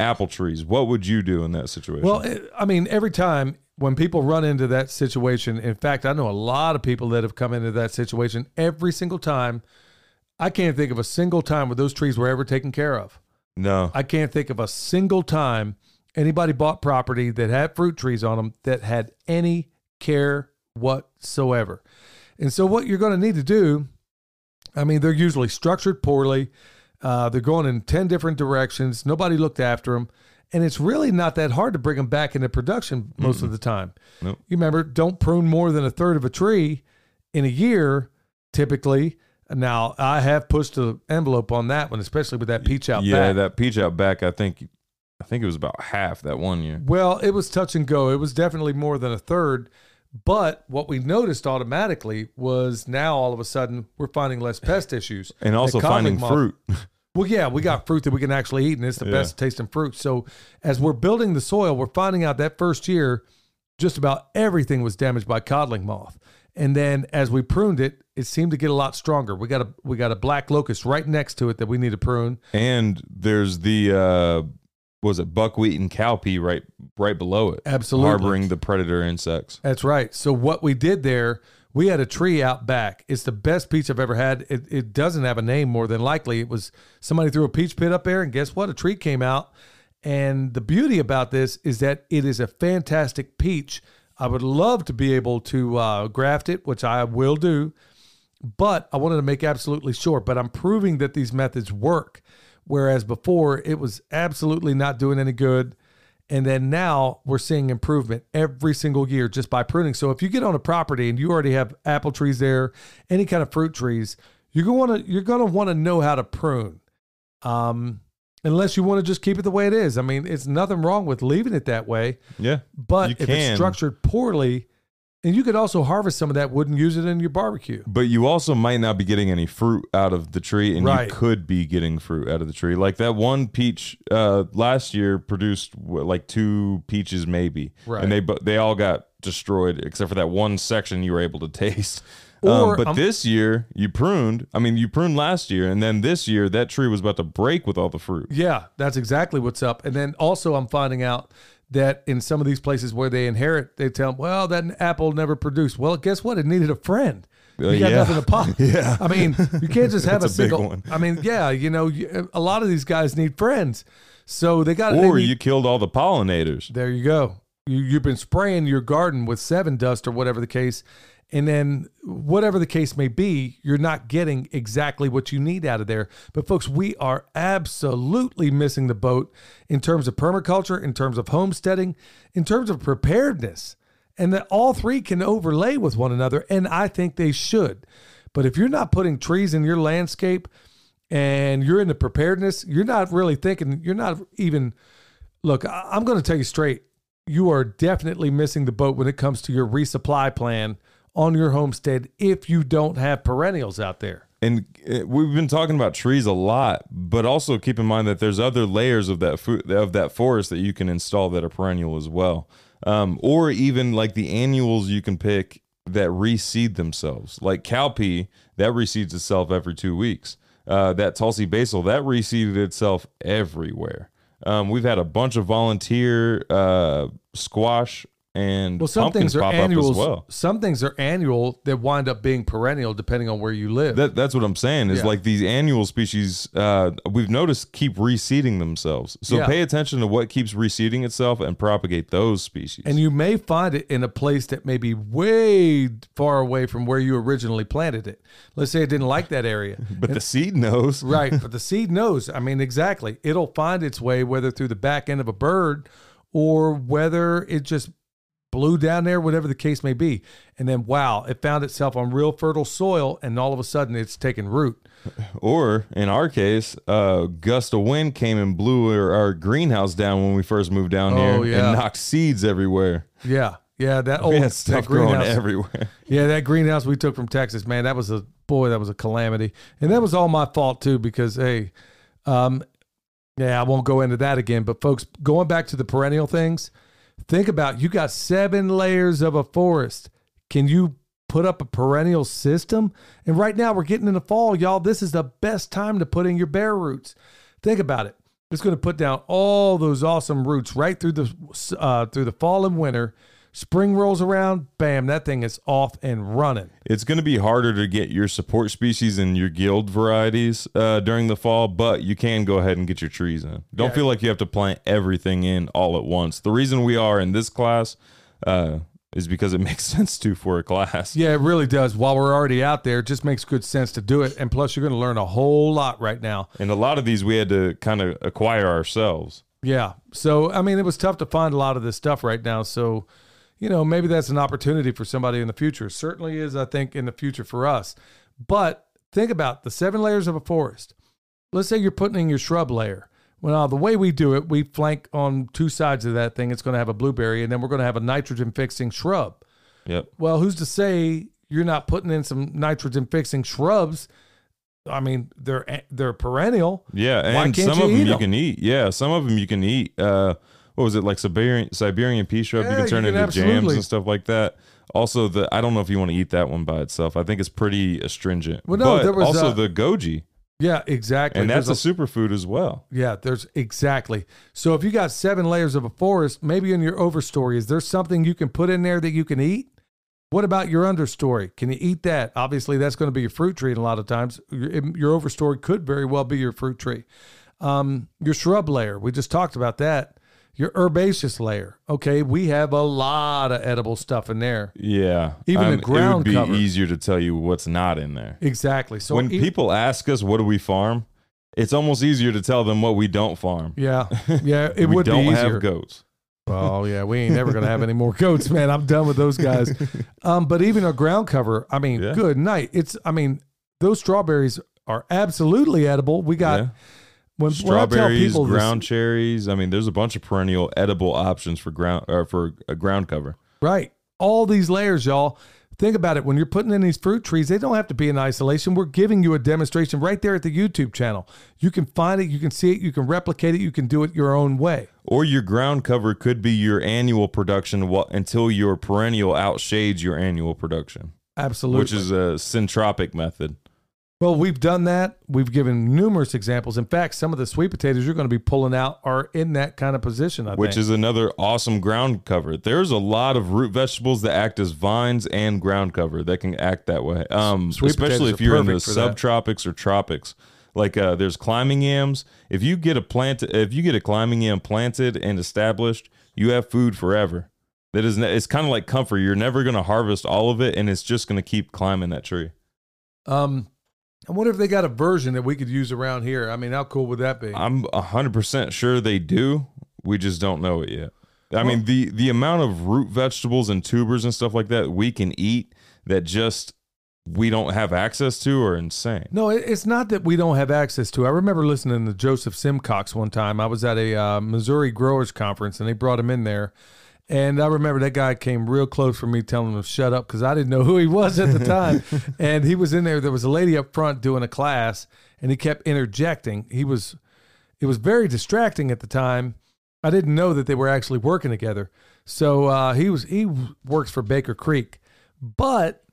apple trees. What would you do in that situation? Well, every time when people run into that situation, in fact, I know a lot of people that have come into that situation every single time. I can't think of a single time where those trees were ever taken care of. No. I can't think of a single time anybody bought property that had fruit trees on them that had any care whatsoever. And so what you're going to need to do, they're usually structured poorly. They're going in 10 different directions. Nobody looked after them. And it's really not that hard to bring them back into production most of the time. Nope. You remember, don't prune more than 1/3 of a tree in a year, typically. Now, I have pushed the envelope on that one, especially with that peach out back. Yeah, that peach out back, I think it was about half that one year. Well, it was touch and go. It was definitely more than 1/3. But what we noticed automatically was now all of a sudden we're finding less pest issues. And also finding fruit. Well, yeah, we got fruit that we can actually eat, and it's the best tasting fruit. So as we're building the soil, we're finding out that first year just about everything was damaged by codling moth. And then as we pruned it, it seemed to get a lot stronger. We got a black locust right next to it that we need to prune. And there's the was it buckwheat and cowpea right below it? Absolutely, harboring the predator insects. That's right. So what we did there, we had a tree out back. It's the best peach I've ever had. It doesn't have a name, more than likely. It was somebody threw a peach pit up there, and guess what? A tree came out. And the beauty about this is that it is a fantastic peach. I would love to be able to graft it, which I will do, but I wanted to make absolutely sure. But I'm proving that these methods work, whereas before it was absolutely not doing any good. And then now we're seeing improvement every single year just by pruning. So if you get on a property and you already have apple trees there, any kind of fruit trees, you're gonna want to know how to prune, unless you want to just keep it the way it is. I mean, it's nothing wrong with leaving it that way. Yeah, but if it's structured poorly, and you could also harvest some of that wood and use it in your barbecue. But you also might not be getting any fruit out of the tree, and right. You could be getting fruit out of the tree. Like that one peach last year produced like two peaches maybe, right. And they all got destroyed except for that one section you were able to taste. But this year you pruned. I mean, you pruned last year, and then this year that tree was about to break with all the fruit. Yeah, that's exactly what's up. And then also I'm finding out that in some of these places where they inherit, they tell them, well, that apple never produced. Well, guess what? It needed a friend. You got nothing to pop. Yeah. I mean, you can't just have a single big one. I mean, yeah, a lot of these guys need friends. So they got. Or you killed all the pollinators. There you go. You've been spraying your garden with seven dust or whatever the case. And then whatever the case may be, you're not getting exactly what you need out of there. But folks, we are absolutely missing the boat in terms of permaculture, in terms of homesteading, in terms of preparedness, and that all three can overlay with one another. And I think they should. But if you're not putting trees in your landscape and you're into preparedness, you're not really thinking, you're not even, look, I'm going to tell you straight. You are definitely missing the boat when it comes to your resupply plan on your homestead if you don't have perennials out there. And we've been talking about trees a lot, but also keep in mind that there's other layers of that forest that you can install that are perennial as well. Or even like the annuals you can pick that reseed themselves, like cowpea that reseeds itself every 2 weeks. That Tulsi basil that reseeded itself everywhere. We've had a bunch of volunteer squash and pumpkins pop up as well. Some things are annual that wind up being perennial depending on where you live. That's what I'm saying is like these annual species we've noticed keep reseeding themselves. So pay attention to what keeps reseeding itself and propagate those species. And you may find it in a place that may be way far away from where you originally planted it. Let's say it didn't like that area. But the seed knows. Right, but the seed knows. I mean, exactly. It'll find its way whether through the back end of a bird or whether it just blew down there, whatever the case may be. And then, wow, it found itself on real fertile soil, and all of a sudden it's taken root. Or, in our case, a gust of wind came and blew our greenhouse down when we first moved down here and knocked seeds everywhere. Yeah, yeah, that stuff growing everywhere. Yeah, that greenhouse we took from Texas, man, that was a calamity. And that was all my fault, too, because, hey, I won't go into that again. But, folks, going back to the perennial things, think about, you got 7 layers of a forest. Can you put up a perennial system? And right now we're getting in the fall, y'all. This is the best time to put in your bare roots. Think about it. It's going to put down all those awesome roots right through the fall and winter. Spring rolls around, bam, that thing is off and running. It's going to be harder to get your support species and your guild varieties during the fall, but you can go ahead and get your trees in. Don't feel like you have to plant everything in all at once. The reason we are in this class is because it makes sense for a class. Yeah, it really does. While we're already out there, it just makes good sense to do it. And plus, you're going to learn a whole lot right now. And a lot of these we had to kind of acquire ourselves. Yeah. So, I mean, it was tough to find a lot of this stuff right now. So, maybe that's an opportunity for somebody in the future. It certainly is, I think, in the future for us. But think about the 7 layers of a forest. Let's say you're putting in your shrub layer. Well, the way we do it, we flank on 2 sides of that thing. It's going to have a blueberry, and then we're going to have a nitrogen-fixing shrub. Yep. Well, who's to say you're not putting in some nitrogen-fixing shrubs? I mean, they're perennial. Yeah, and some of them you can eat. Yeah, some of them you can eat. what was it, like Siberian pea shrub? Yeah, you can turn into jams and stuff like that. Also, the I don't know if you want to eat that one by itself. I think it's pretty astringent. Well, no, but there was also the goji. Yeah, exactly. And that's a superfood as well. Yeah, there's exactly. So if you got 7 layers of a forest, maybe in your overstory, is there something you can put in there that you can eat? What about your understory? Can you eat that? Obviously, that's going to be your fruit tree. And a lot of times your overstory could very well be your fruit tree. Your shrub layer. We just talked about that. Your herbaceous layer. Okay, we have a lot of edible stuff in there. Yeah. Even the ground cover. It would be easier to tell you what's not in there. Exactly. So when people ask us, what do we farm? It's almost easier to tell them what we don't farm. Yeah. Yeah, it would be easier. We don't have goats. Oh, yeah, we ain't never going to have any more goats, man. I'm done with those guys. But even our ground cover, I mean, yeah. Good night. Those strawberries are absolutely edible. We got... Yeah. When strawberries, ground cherries. I mean, there's a bunch of perennial edible options for ground cover. Right. All these layers, y'all. Think about it. When you're putting in these fruit trees, they don't have to be in isolation. We're giving you a demonstration right there at the YouTube channel. You can find it. You can see it. You can replicate it. You can do it your own way. Or your ground cover could be your annual production until your perennial outshades your annual production. Absolutely. Which is a syntropic method. Well, we've done that. We've given numerous examples. In fact, some of the sweet potatoes you're going to be pulling out are in that kind of position, I think. Which is another awesome ground cover. There's a lot of root vegetables that act as vines and ground cover that can act that way, especially if you're in the subtropics or tropics. Like there's climbing yams. If you get a climbing yam planted and established, you have food forever. It's kind of like comfrey. You're never going to harvest all of it, and it's just going to keep climbing that tree. I wonder if they got a version that we could use around here. I mean, how cool would that be? I'm 100% sure they do. We just don't know it yet. I mean, the amount of root vegetables and tubers and stuff like that we can eat that just we don't have access to are insane. No, it's not that we don't have access to. I remember listening to Joseph Simcox one time. I was at a Missouri Growers Conference, and they brought him in there. And I remember that guy came real close for me telling him to shut up because I didn't know who he was at the time. And he was in there. There was a lady up front doing a class, and he kept interjecting. It was very distracting at the time. I didn't know that they were actually working together. So he works for Baker Creek. But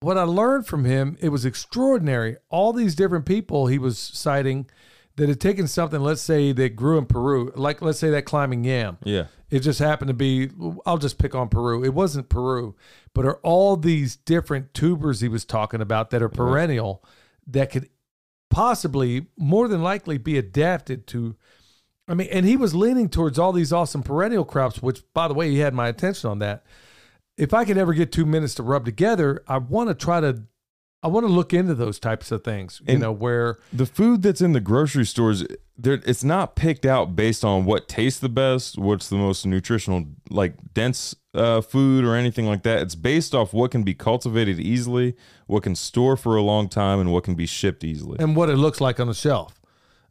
what I learned from him, it was extraordinary. All these different people he was citing that had taken something, let's say, that grew in Peru, like let's say that climbing yam. Yeah. It just happened to be, I'll just pick on Peru. It wasn't Peru, but are all these different tubers he was talking about that are perennial that could possibly, more than likely, be adapted to. I mean, and he was leaning towards all these awesome perennial crops, which, by the way, he had my attention on that. If I could ever get 2 minutes to rub together, I want to look into those types of things, where the food that's in the grocery stores, it's not picked out based on what tastes the best, what's the most nutritional, like dense food or anything like that. It's based off what can be cultivated easily, what can store for a long time, and what can be shipped easily, and what it looks like on the shelf.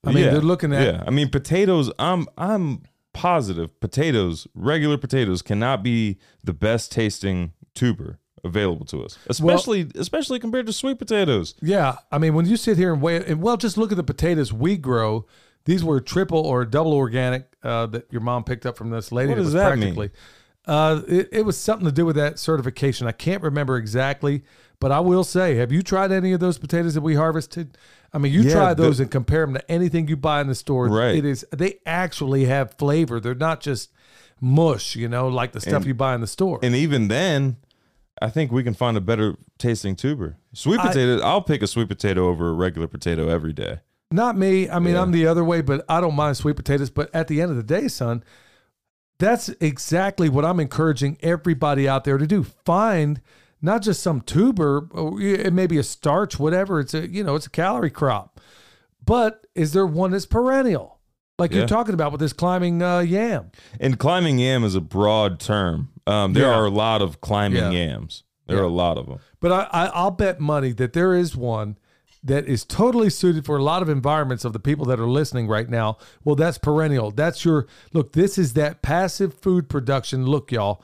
They're looking at. Yeah, I mean, potatoes. I'm positive potatoes, regular potatoes, cannot be the best tasting tuber available to us, especially compared to sweet potatoes. Yeah, I mean, when you sit here and weigh, just look at the potatoes we grow. These were triple or double organic that your mom picked up from this lady. What does that mean? It was something to do with that certification. I can't remember exactly, but I will say, have you tried any of those potatoes that we harvested? I mean, try those and compare them to anything you buy in the store. Right. They actually have flavor. They're not just mush, like the stuff you buy in the store. And even then, I think we can find a better tasting tuber. Sweet potatoes, I'll pick a sweet potato over a regular potato every day. Not me. I mean, yeah. I'm the other way, but I don't mind sweet potatoes. But at the end of the day, son, that's exactly what I'm encouraging everybody out there to do. Find not just some tuber, it may be a starch, whatever. It's a calorie crop. But is there one that's perennial? Like you're talking about with this climbing yam. And climbing yam is a broad term. There are a lot of climbing yams. There are a lot of them. But I'll bet money that there is one that is totally suited for a lot of environments of the people that are listening right now. Well, that's perennial. This is that passive food production. Look, y'all,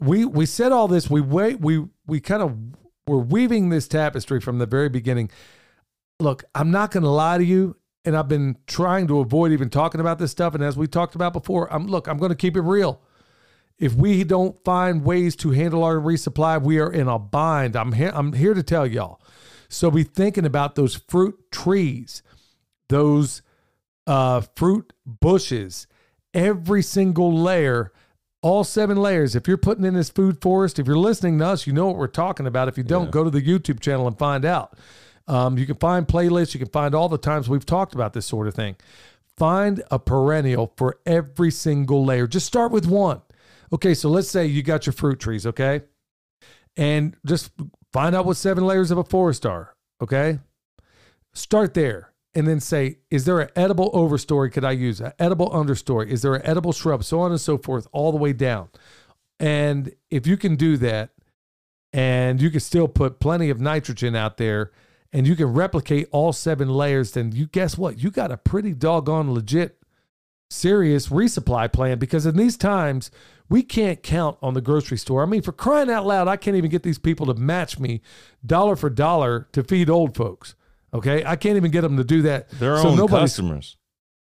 we said all this. We kind of were weaving this tapestry from the very beginning. Look, I'm not going to lie to you. And I've been trying to avoid even talking about this stuff. And as we talked about before, I'm going to keep it real. If we don't find ways to handle our resupply, we are in a bind. I'm here to tell y'all. So be thinking about those fruit trees, those fruit bushes, every single layer, all 7 layers. If you're putting in this food forest, if you're listening to us, you know what we're talking about. If you don't, go to the YouTube channel and find out. You can find playlists. You can find all the times we've talked about this sort of thing. Find a perennial for every single layer. Just start with one. Okay, so let's say you got your fruit trees, okay? And just find out what 7 layers of a forest are, okay? Start there and then say, is there an edible overstory could I use? An edible understory? Is there an edible shrub? So on and so forth, all the way down. And if you can do that, and you can still put plenty of nitrogen out there, and you can replicate all 7 layers, then you guess what? You got a pretty doggone legit, serious resupply plan, because in these times, we can't count on the grocery store. I mean, for crying out loud, I can't even get these people to match me dollar for dollar to feed old folks, okay? I can't even get them to do that. Their own customers.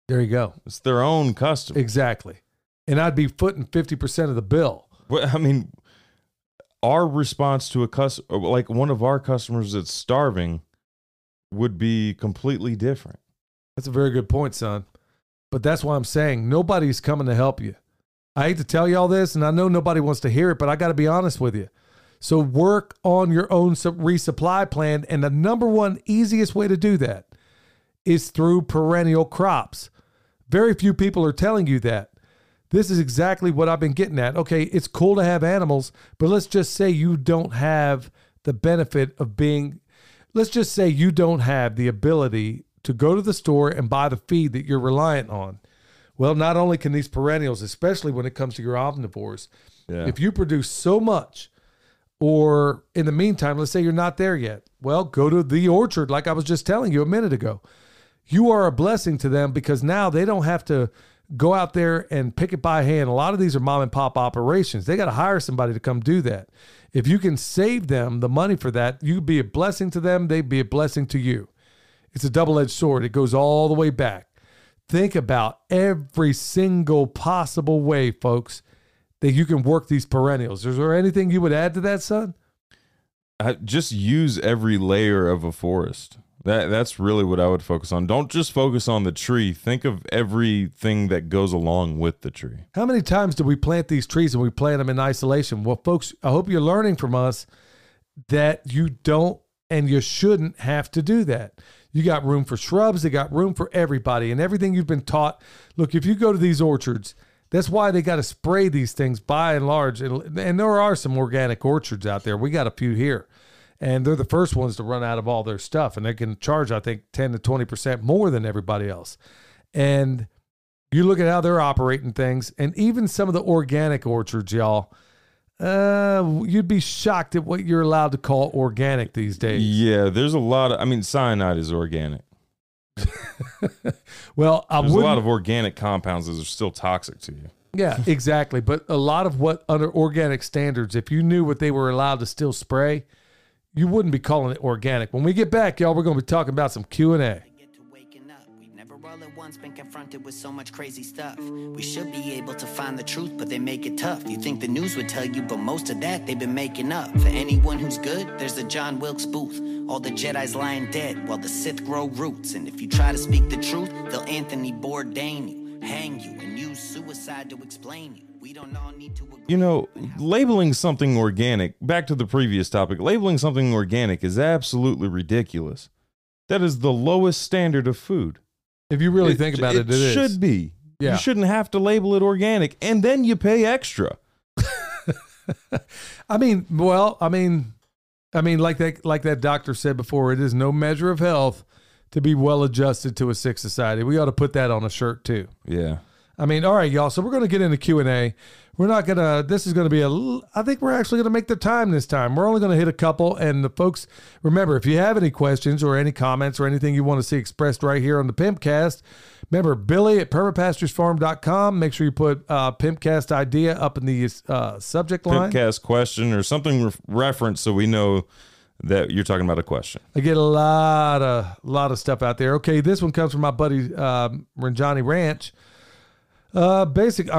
There you go. It's their own customers. Exactly. And I'd be footing 50% of the bill. Well, I mean, our response to a customer, like one of our customers that's starving, would be completely different. That's a very good point, son. But that's why I'm saying nobody's coming to help you. I hate to tell you all this, and I know nobody wants to hear it, but I got to be honest with you. So work on your own resupply plan, and the number one easiest way to do that is through perennial crops. Very few people are telling you that. This is exactly what I've been getting at. Okay, it's cool to have animals, but let's just say you don't have the benefit of being, let's just say you don't have the ability to go to the store and buy the feed that you're reliant on. Well, not only can these perennials, especially when it comes to your omnivores, if you produce so much, or in the meantime, let's say you're not there yet. Well, go to the orchard, like I was just telling you a minute ago. You are a blessing to them because now they don't have to go out there and pick it by hand. A lot of these are mom and pop operations. They got to hire somebody to come do that. If you can save them the money for that, you'd be a blessing to them. They'd be a blessing to you. It's a double-edged sword. It goes all the way back. Think about every single possible way, folks, that you can work these perennials. Is there anything you would add to that, son? Just use every layer of a forest. That's really what I would focus on. Don't just focus on the tree. Think of everything that goes along with the tree. How many times do we plant these trees and we plant them in isolation? Well, folks, I hope you're learning from us that you don't and you shouldn't have to do that. You got room for shrubs. They got room for everybody and everything you've been taught. Look, if you go to these orchards, that's why they got to spray these things by and large. And there are some organic orchards out there. We got a few here. And they're the first ones to run out of all their stuff. And they can charge, I think, 10 to 20% more than everybody else. And you look at how they're operating things. And even some of the organic orchards, y'all, you'd be shocked at what you're allowed to call organic these days. Yeah, there's a lot of, I mean, cyanide is organic. Well, there's a lot of organic compounds that are still toxic to you. Yeah, exactly. But a lot of what under organic standards, if you knew what they were allowed to still spray, you wouldn't be calling it organic. When we get back, y'all, we're going to be talking about some Q&A. Been confronted with so much crazy stuff. We should be able to find the truth, but they make it tough. You think the news would tell you, but most of that they've been making up. For anyone who's good, there's the John Wilkes Booth. All the Jedi's lying dead while the Sith grow roots. And if you try to speak the truth, they'll Anthony Bourdain you, hang you, and use suicide to explain you. We don't all need to agree. You know, labeling something organic, back to the previous topic, labeling something organic is absolutely ridiculous. That is the lowest standard of food. If you really think about it, it is. It should be. Yeah. You shouldn't have to label it organic, and then you pay extra. I mean, like that doctor said before, it is no measure of health to be well adjusted to a sick society. We ought to put that on a shirt too. Yeah. I mean, all right, y'all. So we're going to get into Q&A. We're not going to, this is going to be I think we're actually going to make the time this time. We're only going to hit a couple. And the folks, remember, if you have any questions or any comments or anything you want to see expressed right here on the Pimpcast, remember Billy at permapasturesfarm.com. Make sure you put Pimpcast idea up in the subject line. Pimpcast question or something reference so we know That you're talking about a question. I get a lot of stuff out there. Okay, this one comes from my buddy Ranjani Ranch. I'm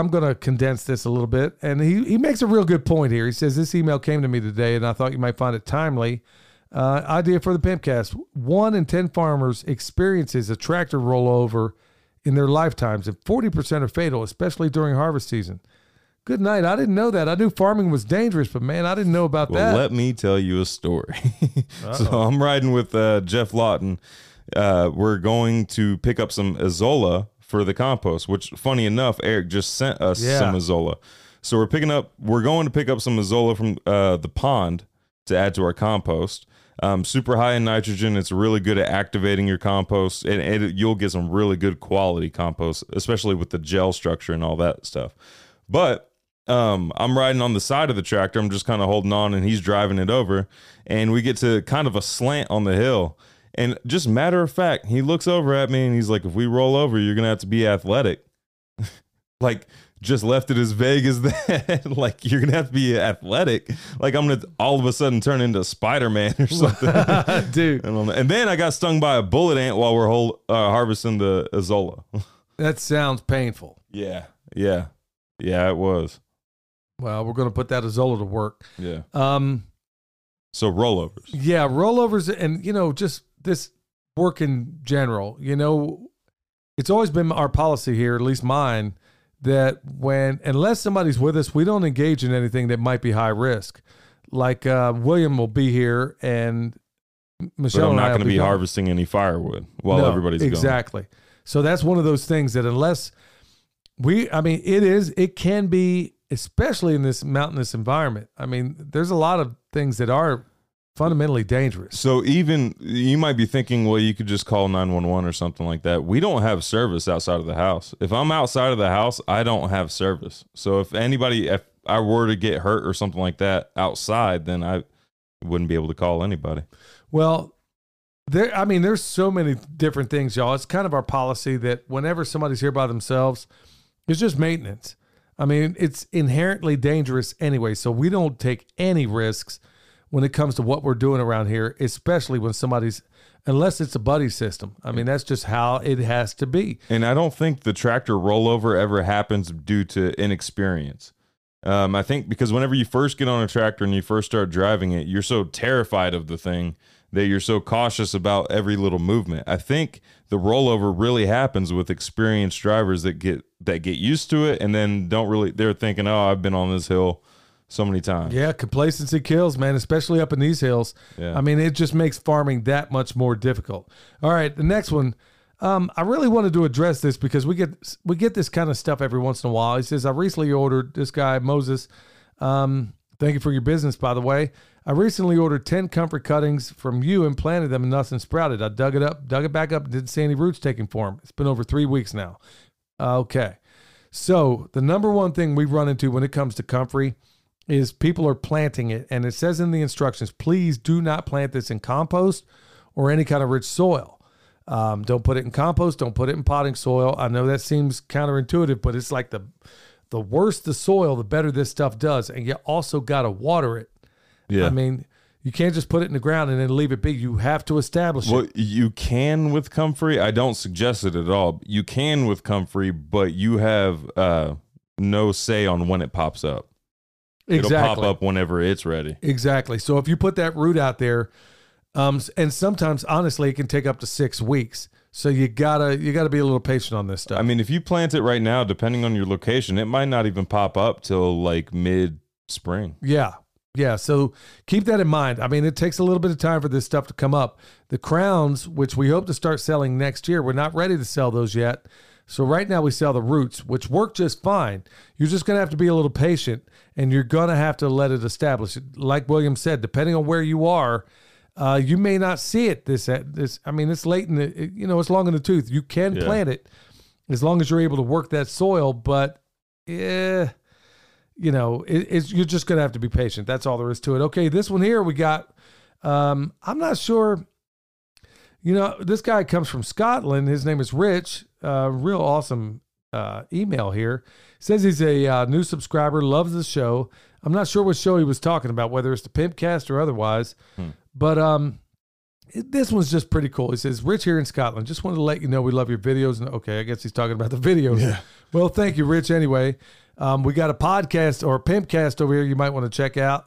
going to condense this a little bit, and he makes a real good point here. He says, this email came to me today, and I thought you might find it timely. Idea for the Pimpcast. 1 in 10 farmers experiences a tractor rollover in their lifetimes, and 40% are fatal, especially during harvest season. Good night. I didn't know that. I knew farming was dangerous, but man, I didn't know about that. Let me tell you a story. So I'm riding with Jeff Lawton. We're going to pick up some Azolla for the compost, which funny enough, Eric just sent us some Azolla. So we're going to pick up some Azolla from the pond to add to our compost. Super high in nitrogen. It's really good at activating your compost, and you'll get some really good quality compost, especially with the gel structure and all that stuff. But I'm riding on the side of the tractor. I'm just kind of holding on, and he's driving it over, and we get to kind of a slant on the hill. And just matter of fact, he looks over at me and he's like, if we roll over, you're going to have to be athletic. Like, just left it as vague as that. Like, you're going to have to be athletic. Like, I'm going to all of a sudden turn into Spider-Man or something. Dude. And then I got stung by a bullet ant while we're harvesting the Azolla. That sounds painful. Yeah. Yeah. Yeah, it was. Well, we're going to put that Azolla to work. Yeah. So rollovers. Yeah, rollovers, and, just this work in general. It's always been our policy here, at least mine, that unless somebody's with us, we don't engage in anything that might be high risk. Like William will be here, and Michelle and I. But I'm not going to be harvesting any firewood while everybody's going. Exactly. So that's one of those things that unless it can be, especially in this mountainous environment. I mean, there's a lot of things that are fundamentally dangerous. So even you might be thinking, well, you could just call 911 or something like that. We don't have service outside of the house. If I'm outside of the house, I don't have service. So if I were to get hurt or something like that outside, then I wouldn't be able to call anybody. Well, there's so many different things, y'all. It's kind of our policy that whenever somebody's here by themselves, it's just maintenance. I mean, it's inherently dangerous anyway, so we don't take any risks when it comes to what we're doing around here, especially when unless it's a buddy system. I mean, that's just how it has to be. And I don't think the tractor rollover ever happens due to inexperience. I think because whenever you first get on a tractor and you first start driving it, you're so terrified of the thing that you're so cautious about every little movement. I think the rollover really happens with experienced drivers that get used to it and then they're thinking, oh, I've been on this hill so many times. Yeah, complacency kills, man, especially up in these hills. Yeah. I mean, it just makes farming that much more difficult. All right, the next one. I really wanted to address this because we get this kind of stuff every once in a while. He says, I recently ordered this guy, Moses. Thank you for your business, by the way. I recently ordered 10 comfrey cuttings from you and planted them, and nothing sprouted. I dug it back up, and didn't see any roots taking form. It's been over 3 weeks now. Okay. So the number one thing we run into when it comes to comfrey is people are planting it, and it says in the instructions, please do not plant this in compost or any kind of rich soil. Don't put it in compost. Don't put it in potting soil. I know that seems counterintuitive, but it's like the worse the soil, the better this stuff does, and you also got to water it. Yeah. I mean, you can't just put it in the ground and then leave it big. You have to establish it. Well, you can with comfrey. I don't suggest it at all. You can with comfrey, but you have no say on when it pops up. Exactly. It'll pop up whenever it's ready. Exactly. So if you put that root out there, and sometimes, honestly, it can take up to 6 weeks. So you gotta be a little patient on this stuff. I mean, if you plant it right now, depending on your location, it might not even pop up till like mid-spring. Yeah. Yeah, so keep that in mind. I mean, it takes a little bit of time for this stuff to come up. The crowns, which we hope to start selling next year, we're not ready to sell those yet. So right now we sell the roots, which work just fine. You're just going to have to be a little patient, and you're going to have to let it establish. Like William said, depending on where you are, you may not see it. It's late in the, it's long in the tooth. You can plant it as long as you're able to work that soil, but you're just going to have to be patient. That's all there is to it. Okay, this one here we got, I'm not sure, this guy comes from Scotland. His name is Rich. Real awesome email here. Says he's a new subscriber, loves the show. I'm not sure what show he was talking about, whether it's the Pimpcast or otherwise, but this one's just pretty cool. He says, Rich here in Scotland, just wanted to let you know we love your videos. And okay, I guess he's talking about the videos. Yeah. Well, thank you, Rich. Anyway, we got a podcast or a Pimpcast over here you might want to check out.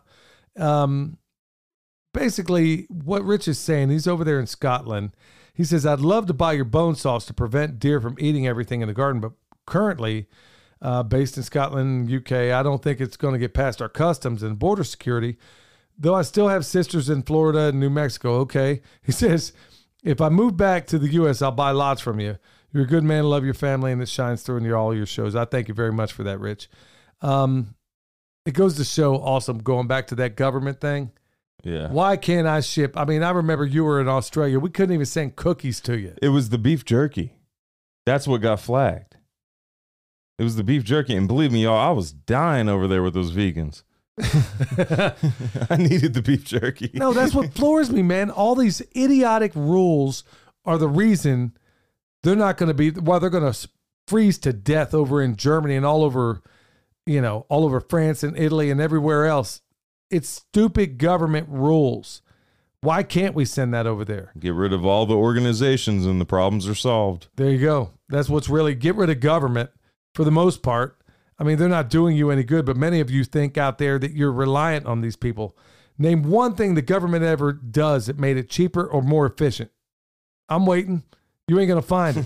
Basically, what Rich is saying, he's over there in Scotland. He says, I'd love to buy your bone sauce to prevent deer from eating everything in the garden, but currently, based in Scotland, UK, I don't think it's going to get past our customs and border security, though I still have sisters in Florida and New Mexico. Okay. He says, if I move back to the U.S., I'll buy lots from you. You're a good man. Love your family. And it shines through in all your shows. I thank you very much for that, Rich. It goes to show, awesome, going back to that government thing. Yeah. Why can't I ship? I mean, I remember you were in Australia. We couldn't even send cookies to you. It was the beef jerky. That's what got flagged. It was the beef jerky. And believe me, y'all, I was dying over there with those vegans. I needed the beef jerky. No, that's what floors me, man. All these idiotic rules are the reason they're not going to be, well, they're going to freeze to death over in Germany and all over, you know, all over France and Italy and everywhere else. It's stupid government rules. Why can't we send that over there? Get rid of all the organizations and the problems are solved. There you go. That's what's really, get rid of government for the most part. I mean, they're not doing you any good, but many of you think out there that you're reliant on these people. Name one thing the government ever does that made it cheaper or more efficient. I'm waiting. You ain't going to find it.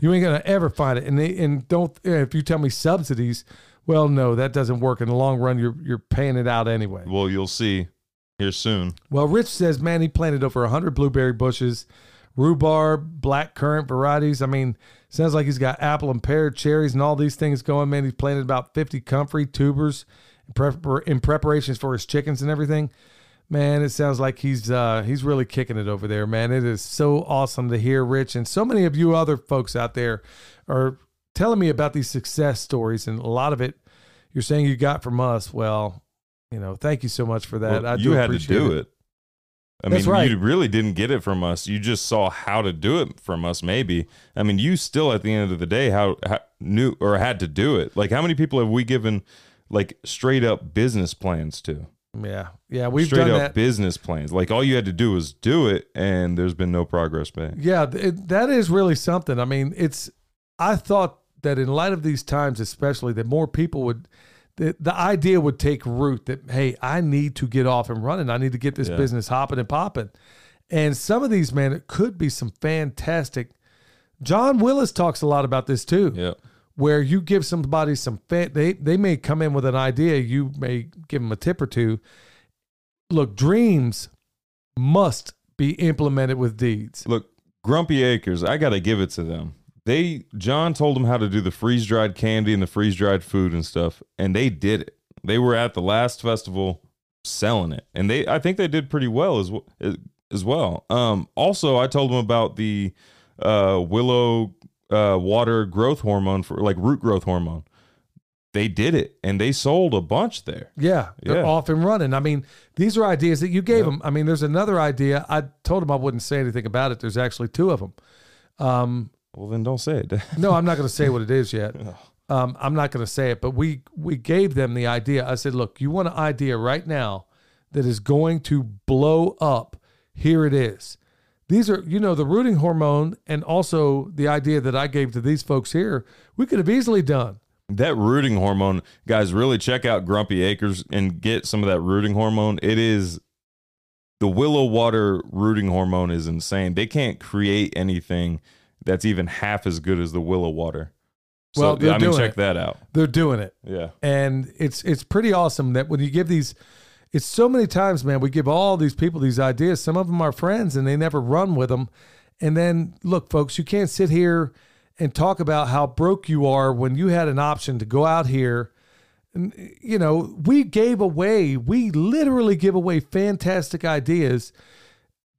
You ain't going to ever find it. And they, and don't, if you tell me subsidies, well, no, that doesn't work. In the long run, you're paying it out anyway. Well, you'll see here soon. Well, Rich says, man, he planted over 100 blueberry bushes, rhubarb, blackcurrant varieties. I mean, sounds like he's got apple and pear, cherries, and all these things going, man. He's planted about 50 comfrey tubers in preparations for his chickens and everything. Man, it sounds like he's really kicking it over there, man. It is so awesome to hear, Rich. And so many of you other folks out there are telling me about these success stories, and a lot of it you're saying you got from us. Well, you know, thank you so much for that. Well, I do you had to do it. I mean, right. You really didn't get it from us. You just saw how to do it from us. Maybe. I mean, you still at the end of the day, how knew or had to do it. Like, how many people have we given like straight up business plans to? Yeah. Yeah. We've straight done up that. Business plans. Like, all you had to do was do it, and there's been no progress made. Yeah. That is really something. I mean, I thought that in light of these times, especially, that more people would, the idea would take root that, hey, I need to get off and running. I need to get this business hopping and popping. And some of these, man, it could be some fantastic. John Willis talks a lot about this too, where you give somebody some, they may come in with an idea. You may give them a tip or two. Look, dreams must be implemented with deeds. Look, Grumpy Acres, I got to give it to them. John told them how to do the freeze-dried candy and the freeze-dried food and stuff, and they did it. They were at the last festival selling it, and I think they did pretty well as well. Also, I told them about the willow water growth hormone, for like root growth hormone. They did it, and they sold a bunch there. Yeah, they're off and running. I mean, these are ideas that you gave them. I mean, there's another idea. I told them I wouldn't say anything about it. There's actually two of them. Well, then don't say it. No, I'm not going to say what it is yet. I'm not going to say it, but we gave them the idea. I said, look, you want an idea right now that is going to blow up. Here it is. These are, you know, the rooting hormone, and also the idea that I gave to these folks here, we could have easily done. That rooting hormone, guys, really check out Grumpy Acres and get some of that rooting hormone. It is, the willow water rooting hormone is insane. They can't create anything that's even half as good as the willow water. So, well, I mean, check that out. They're doing it. Yeah. And it's pretty awesome that when you give these, it's so many times, man, we give all these people these ideas. Some of them are friends and they never run with them. And then look, folks, you can't sit here and talk about how broke you are when you had an option to go out here. And, you know, we literally give away fantastic ideas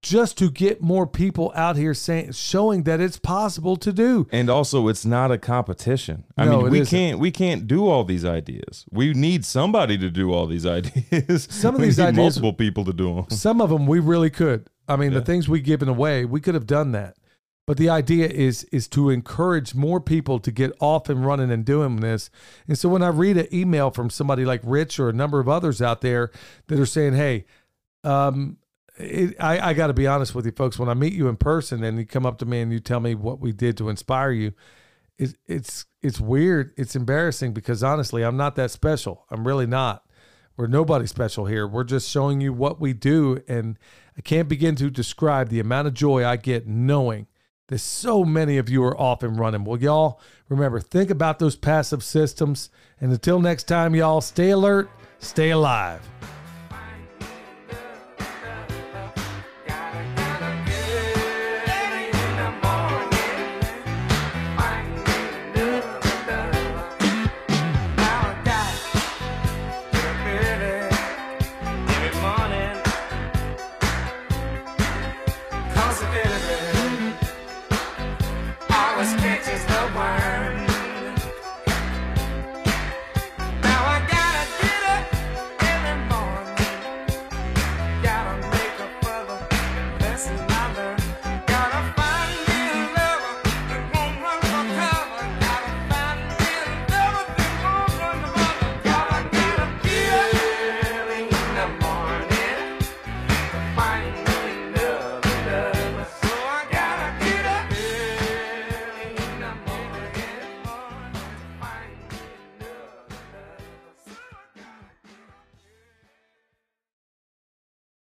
just to get more people out here showing that it's possible to do. And also, it's not a competition. We can't do all these ideas. We need somebody to do all these ideas. Some of these ideas, multiple people to do them. Some of them we really could. I mean, the things we've given away, we could have done that. But the idea is to encourage more people to get off and running and doing this. And so when I read an email from somebody like Rich or a number of others out there that are saying, hey, I got to be honest with you folks, when I meet you in person and you come up to me and you tell me what we did to inspire you, it's weird. It's embarrassing because honestly, I'm not that special. I'm really not. We're nobody special here. We're just showing you what we do. And I can't begin to describe the amount of joy I get knowing that so many of you are off and running. Well, y'all, remember, think about those passive systems. And until next time, y'all, stay alert, stay alive.